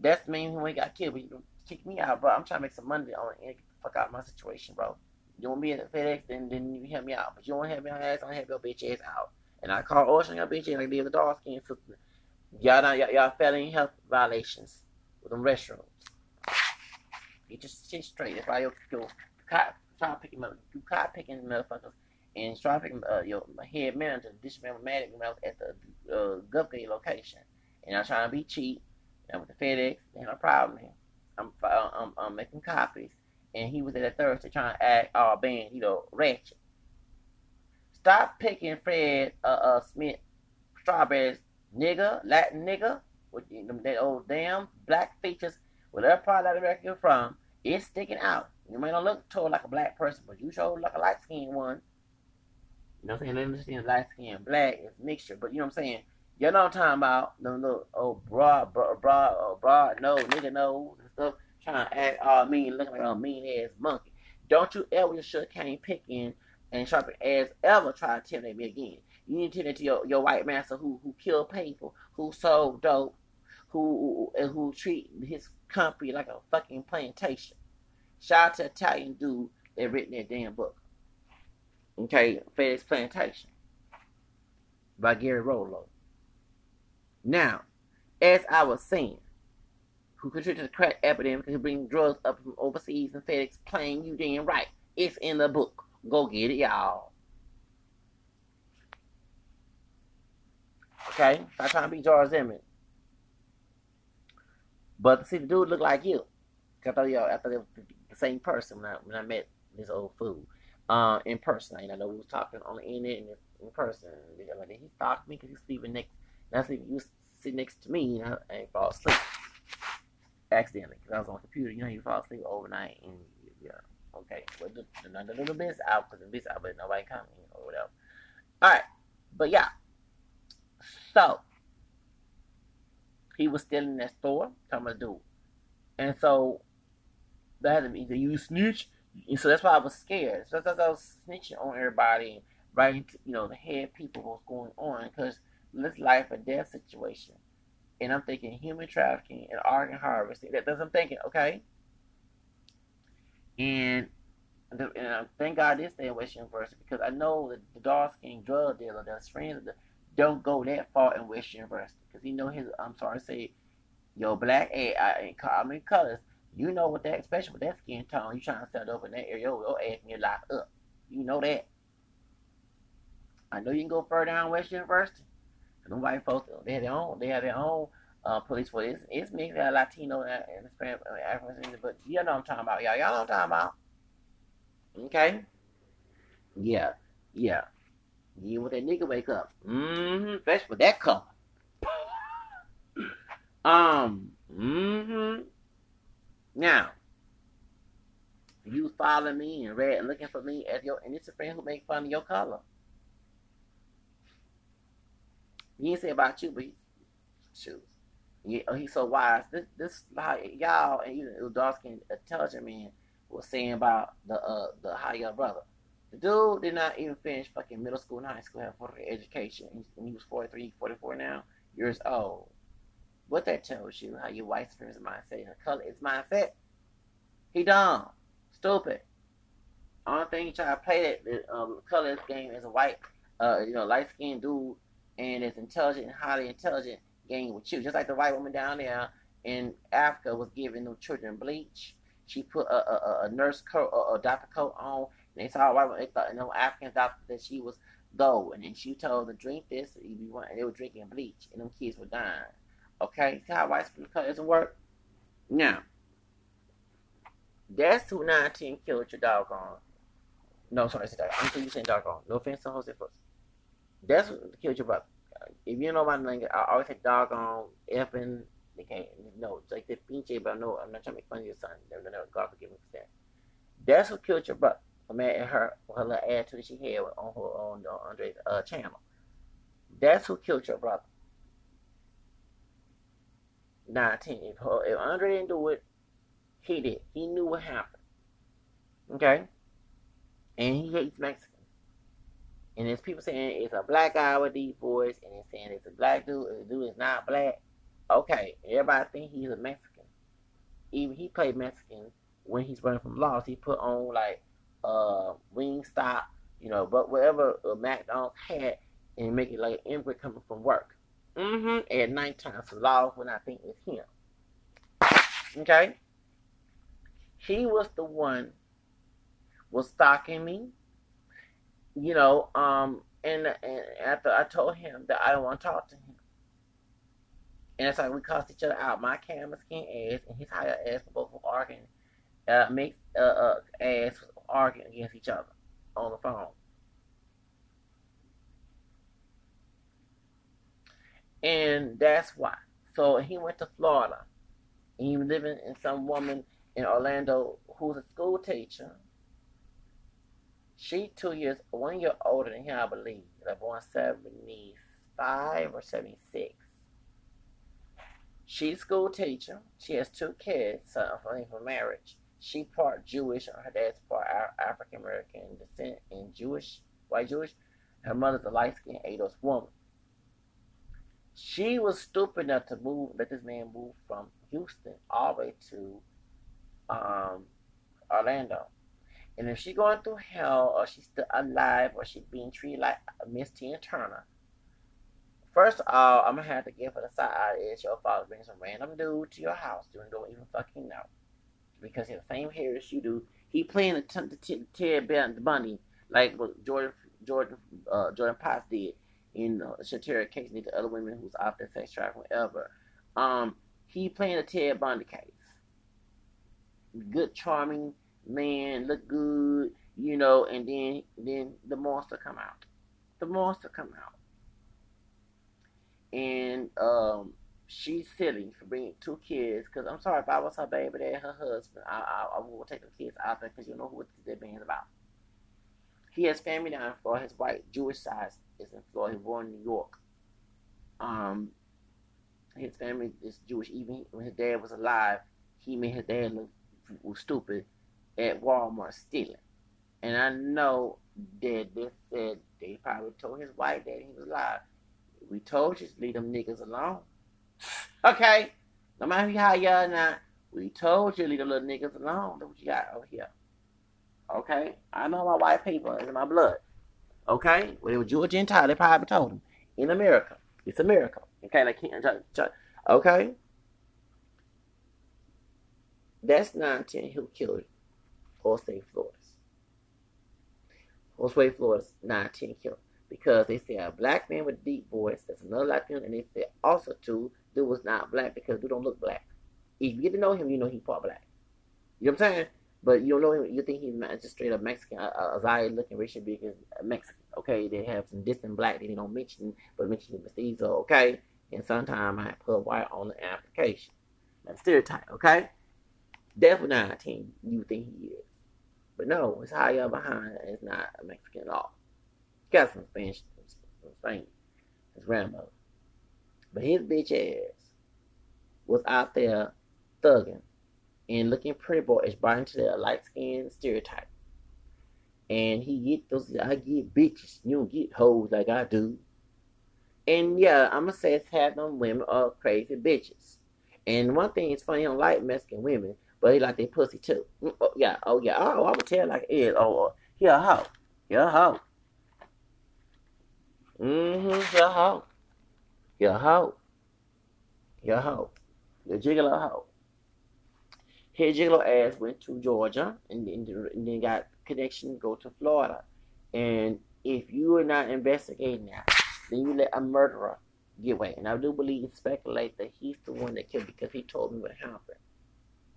That's mean when he got killed, but you can kick me out, bro. I'm trying to make some money on it and get the fuck out of my situation, bro. You want me at FedEx, then you help me out. But you want to help me out, I help your bitch ass out. And I call Ocean your bitch ass, and I leave the dog skin system. Y'all felony health violations with them restrooms. You just shit straight. That's why you're trying to pick him up. You try picking motherfuckers and try to pick your head manager, dish man, when I was at the GovGay location. And I'm trying to be cheap. And with the FedEx, they had a problem here. I'm making copies. And he was at a Thursday trying to act all band, ratchet. Stop picking Fred Smith strawberries, nigga, Latin nigga, with that old damn black features, whatever part of America you're from, it's sticking out. You may not look totally like a black person, but you sure look like a light skinned one. You know what I'm saying? They understand light skinned black is mixture, but you know what I'm saying? You know what I'm talking about, them little old broad nose, nigga nose and stuff. Trying to act all mean, looking like a mean ass monkey. Don't you ever just sure can't pick in and sharpen ass ever try to intimidate me again. You need to tell that to your white master who killed people, who sold dope, who treat his country like a fucking plantation. Shout out to Italian dude that written that damn book. Okay, FedEx Plantation by Gary Rolo. Now, as I was saying, who contributed to the crack epidemic and bring drugs up from overseas and FedEx playing you damn right. It's in the book. Go get it, y'all. Okay? Stop trying to be George Zimmerman. But see, the dude looked like you. I thought they were the same person when I met this old fool. In person. I know we was talking on the internet and in person. He stalked me because he was sleeping next. Now he was sitting next to me and I ain't fall asleep. Accidentally, because I was on the computer, you fall asleep overnight, and yeah, okay. Well, the little bit's out, because the bit's out, but nobody coming, or whatever. Alright, but yeah. So, he was still in that store, talking about dude. And so, that had to be, you snitch? And so that's why I was scared. So that's why I was snitching on everybody, and writing, the head people what was going on, because this life or death situation. And I'm thinking human trafficking and organ harvesting. That's what I'm thinking, okay? And I thank God this day in West University because I know that the dark skinned drug dealer that's friends of the don't go that far in West University because he know his. I'm sorry to say, your black common colors. You know what that, especially with that skin tone, you trying to sell it over in that area. Your ass can get locked up. You know that. I know you can go further down West University. Them white folks, they have their own police force. It's mixed with Latino and Hispanic, African, but you know what I'm talking about, y'all. Y'all know what I'm talking about. Okay? Yeah. You want that nigga wake up. Especially with that color. Now, you follow me and read and looking for me as your, and it's a friend who make fun of your color. He didn't say about you, but he's so wise. This how y'all and even dark skinned intelligent man was saying about the how your brother. The dude did not even finish fucking middle school and high school, had formal education. And he was 43, 44 now years old. What that tells you how your white supremacist mindset, her color is mindset. He dumb, stupid. Only thing he try to play that color game as a white, light skinned dude. And it's intelligent and highly intelligent game with you. Just like the white woman down there in Africa was giving them children bleach. She put a nurse coat or a doctor coat on. And they saw a white woman. They thought no African doctor that she was gold. And then she told them, drink this. And they were drinking bleach. And them kids were dying. Okay? See how white color doesn't work? Now, that's who 910 killed your doggone. No, sorry, it's a doggone. I'm saying doggone. No offense to Jose Flores. That's what killed your brother. if you know my language, I always say doggone, effing, they can't, no, it's like the pinche, but no, I'm not trying to make fun of your son. No, God forgive me for that. That's what killed your brother. A man and her, with her little attitude she had on her own Andre's channel. That's who killed your brother. 19. If Andre didn't do it, he did. He knew what happened. Okay? And he hates Mexicans. And there's people saying it's a black guy with these boys, and they're saying it's a black dude, and the dude is not black. Okay, everybody think he's a Mexican. Even he played Mexican when he's running from laws. He put on like Wingstop, you know, but whatever McDonald's had, and make it like an immigrant coming from work. At nighttime, so laws when I think it's him. Okay? He was the one was stalking me, you know, and after I told him that I don't want to talk to him. And it's like we cussed each other out. My camera skin ass and his higher ass were both arguing, ass arguing against each other on the phone. And that's why. So he went to Florida. And he was living in some woman in Orlando who's a school teacher. She 1 year older than him, I believe. Like 175 or 76. She's a school teacher. She has 2 kids, son from marriage. She part Jewish, and her dad's part African American descent and Jewish, white Jewish. Her mother's a light skinned Ados woman. She was stupid enough to let this man move from Houston all the way to Orlando. And if she's going through hell, or she's still alive, or she's being treated like Miss Tina Turner, first of all, I'm going to have to give her the side eye. It's your father bringing some random dude to your house. You don't even fucking know. Because he has the same hair as you do. He playing the Ted Bundy, like what Jordan Potts did. In the Shantara case, and the other women who's out there sex trafficking, whatever. He playing a Ted Bundy case. Good, charming man, look good, you know, and then the monster come out. And she's silly for bringing 2 kids, because I'm sorry, if I was her baby dad, her husband, I would take the kids out there, because you know what they're being about. He has family down in Florida. His white Jewish side is in Florida. He was born in New York. His family is Jewish. Even when his dad was alive, he made his dad look stupid at Walmart stealing. And I know that they said they probably told his white dad he was alive. We told you to leave them niggas alone. Okay? No matter how y'all not, we told you to leave them little niggas alone. Look what you got over here. Okay, I know my white people is in my blood. Okay, when it was Jew or Gentile, they probably told him in America, it's America. Okay, like okay, that's 9-10 who killed Jose Flores. Jose Flores 9-10 killed because they said a black man with deep voice. That's another Latino, and they said also too, dude was not black because dude don't look black. If you get to know him, you know he's part black. You know what I'm saying? But you don't know him, you think he's just straight up Mexican, Azari looking Richard Big is Mexican, okay? They have some distant black that they don't mention, but mention the mestizo, okay? And sometimes I put white on the application. That's stereotype, okay? That's what 19 you think he is. But no, it's high up behind, and it's not a Mexican at all. He got some Spanish, his grandmother. But his bitch ass was out there thugging. And looking pretty boy is brought into the light skin stereotype. And he get those, I get bitches. You don't get hoes like I do. And yeah, I'm going to say it's half them women are crazy bitches. And one thing is funny, he don't like Mexican women, but he like their pussy too. Oh, yeah, oh yeah, oh, I would tell like it is. Oh, he a hoe. He a hoe. He a hoe. He a hoe. He a hoe. He a gigolo hoe. His gigolo ass went to Georgia and then got connection to go to Florida. And if you are not investigating that, then you let a murderer get away. And I do believe and speculate that he's the one that killed because he told me what happened.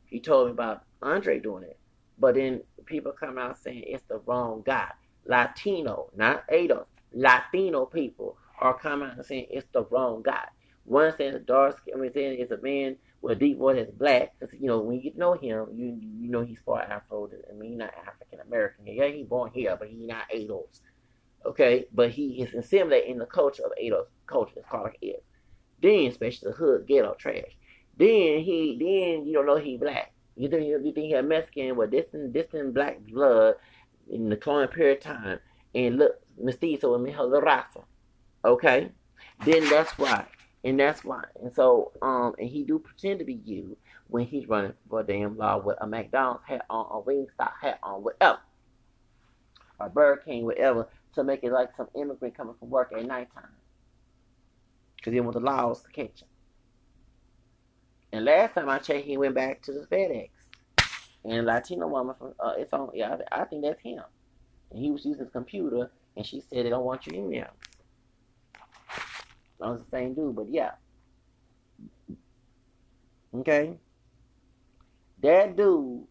He told me about Andre doing it. But then people come out saying it's the wrong guy. Latino, not Adolf. Latino people are commenting saying it's the wrong guy. One saying saying it's a man with a deep voice that's black. Cause, you know, when you know him, you know he's far Afro. I mean, he's not African American. Yeah, he's born here, but he's not Adolfs. Okay, but he is assimilated in the culture of Adolf culture. It's called like it. Then, especially the hood ghetto trash. Then you don't know he black. You think he a Mexican with distant black blood in the colonial period of time and look mestizo and her raza. Okay, then that's why. And so, and he do pretend to be you when he's running for a damn law with a McDonald's hat on, a Wingstop hat on, whatever, a Burger King, whatever, to make it like some immigrant coming from work at nighttime. Because he want the laws to catch him. And last time I checked, he went back to the FedEx. And a Latino woman from, I think that's him. And he was using his computer, and she said, they don't want your email. I was the same dude, but yeah. Okay? That dude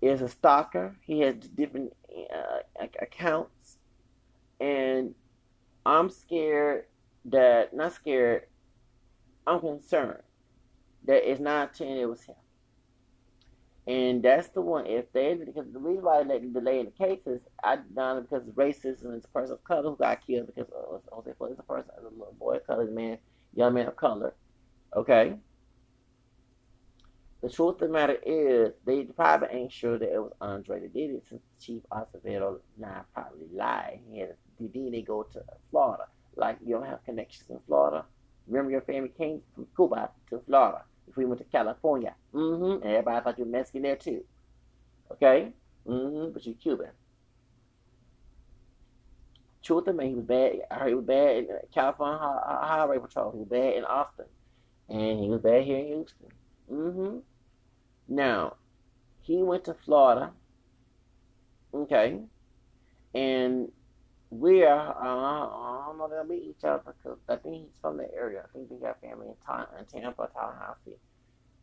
is a stalker. He has different accounts. And I'm scared that, not scared, I'm concerned that it's not 10, it was him. And that's the one. Because the reason why they delay the case is because it's racism. It's a person of color who got killed because Jose Flores is a person, a little boy of color, young man of color. Okay? The truth of the matter is, they probably ain't sure that it was Andre that did it, since Chief Acevedo now probably lied. Then they go to Florida. Like, you don't have connections in Florida. Remember, your family came from Cuba to Florida. If we went to California, and everybody thought you were Mexican there too, okay? But you're Cuban. Truth of me, he was bad. I heard he was bad in California Highway Patrol. He was bad in Austin, and he was bad here in Houston. Now, he went to Florida, okay, and we are, I don't know they'll meet each other because I think he's from the area. I think they got family in Tampa, Tallahassee,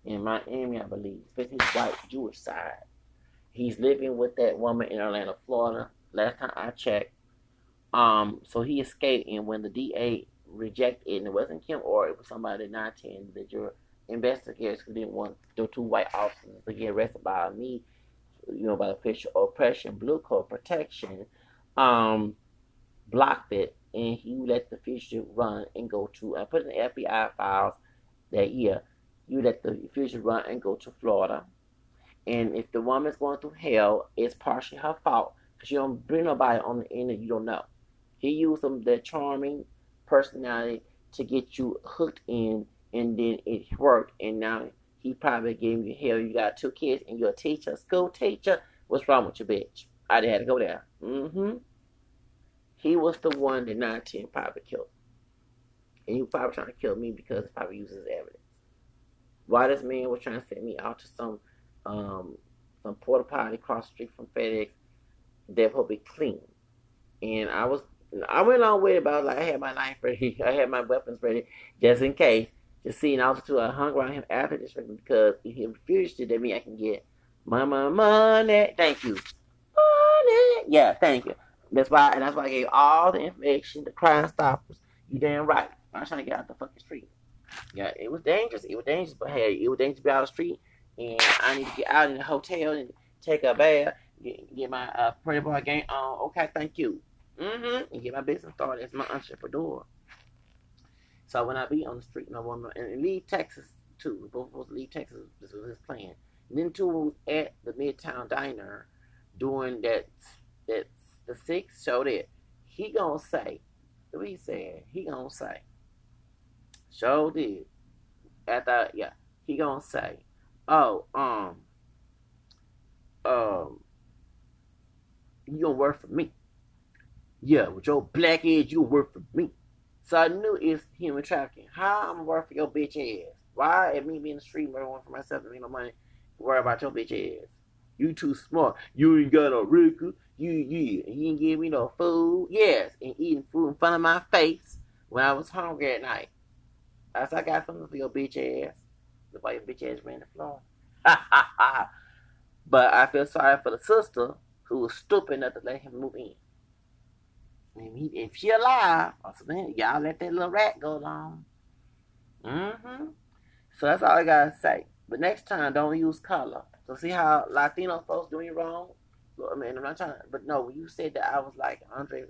in Miami, I believe. Especially his white Jewish side. He's living with that woman in Orlando, Florida. Last time I checked. So he escaped, and when the DA rejected it, and it wasn't him or it was somebody not 10 that your investigators didn't want the two white officers to get arrested by me, you know, by the official oppression, blue coat protection, blocked it, and he let the fugitive run and go to, I put in the FBI files that year, you let the fugitive run and go to Florida. And if the woman's going through hell, it's partially her fault, because you don't bring nobody on the end that you don't know. He used their charming personality to get you hooked in, and then it worked, and now he probably gave you hell. You got 2 kids, and you're a teacher, school teacher. What's wrong with you, bitch? I had to go there. He was the one that 910 probably killed. And he was probably trying to kill me because it probably uses evidence. Why this man was trying to send me out to some porta potty across the street from FedEx that would be clean. And I went along with it, but I had my knife ready. I had my weapons ready just in case. Just seeing officer, I hung around him after this because if he refused to, that means I can get my money. Thank you. Money. Yeah, thank you. That's why I gave all the information to Crime Stoppers. You damn right. I was trying to get out the fucking street. Yeah, it was dangerous. But hey, it was dangerous to be out of the street. And I need to get out in the hotel and take a bath, get my pretty boy game on. Okay, thank you. And get my business started as my entrepreneur. So I would not be on the street no more. And leave Texas, too. We both supposed to leave Texas. This was his plan. And then, too, was at the Midtown Diner doing that the 6th show that he gonna say, what he said, he gonna say, show did, after, yeah, he gonna say, you gonna work for me. Yeah, with your black ass, you work for me. So I knew it's human trafficking. How I'm gonna work for your bitch ass? Why, at me being in the street, everyone for myself and me no money, worry about your bitch ass? You too smart. You ain't got no record. You didn't give me no food. Yes, and eating food in front of my face when I was hungry at night. I said, I got something for your bitch ass. Look why your bitch ass ran the floor. But I feel sorry for the sister who was stupid enough to let him move in. If she alive, y'all let that little rat go along. Mm-hmm. So that's all I gotta say. But next time, don't use color. So see how Latino folks doing you wrong? I mean, I'm not trying to, but no, when you said that, I was like, Andre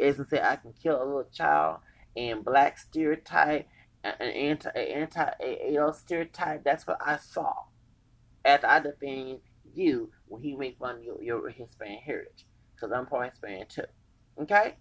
Jackson said, I can kill a little child, and black stereotype, an anti-AL stereotype. That's what I saw after I defend you when he made fun of your Hispanic heritage. Because I'm part Hispanic too. Okay?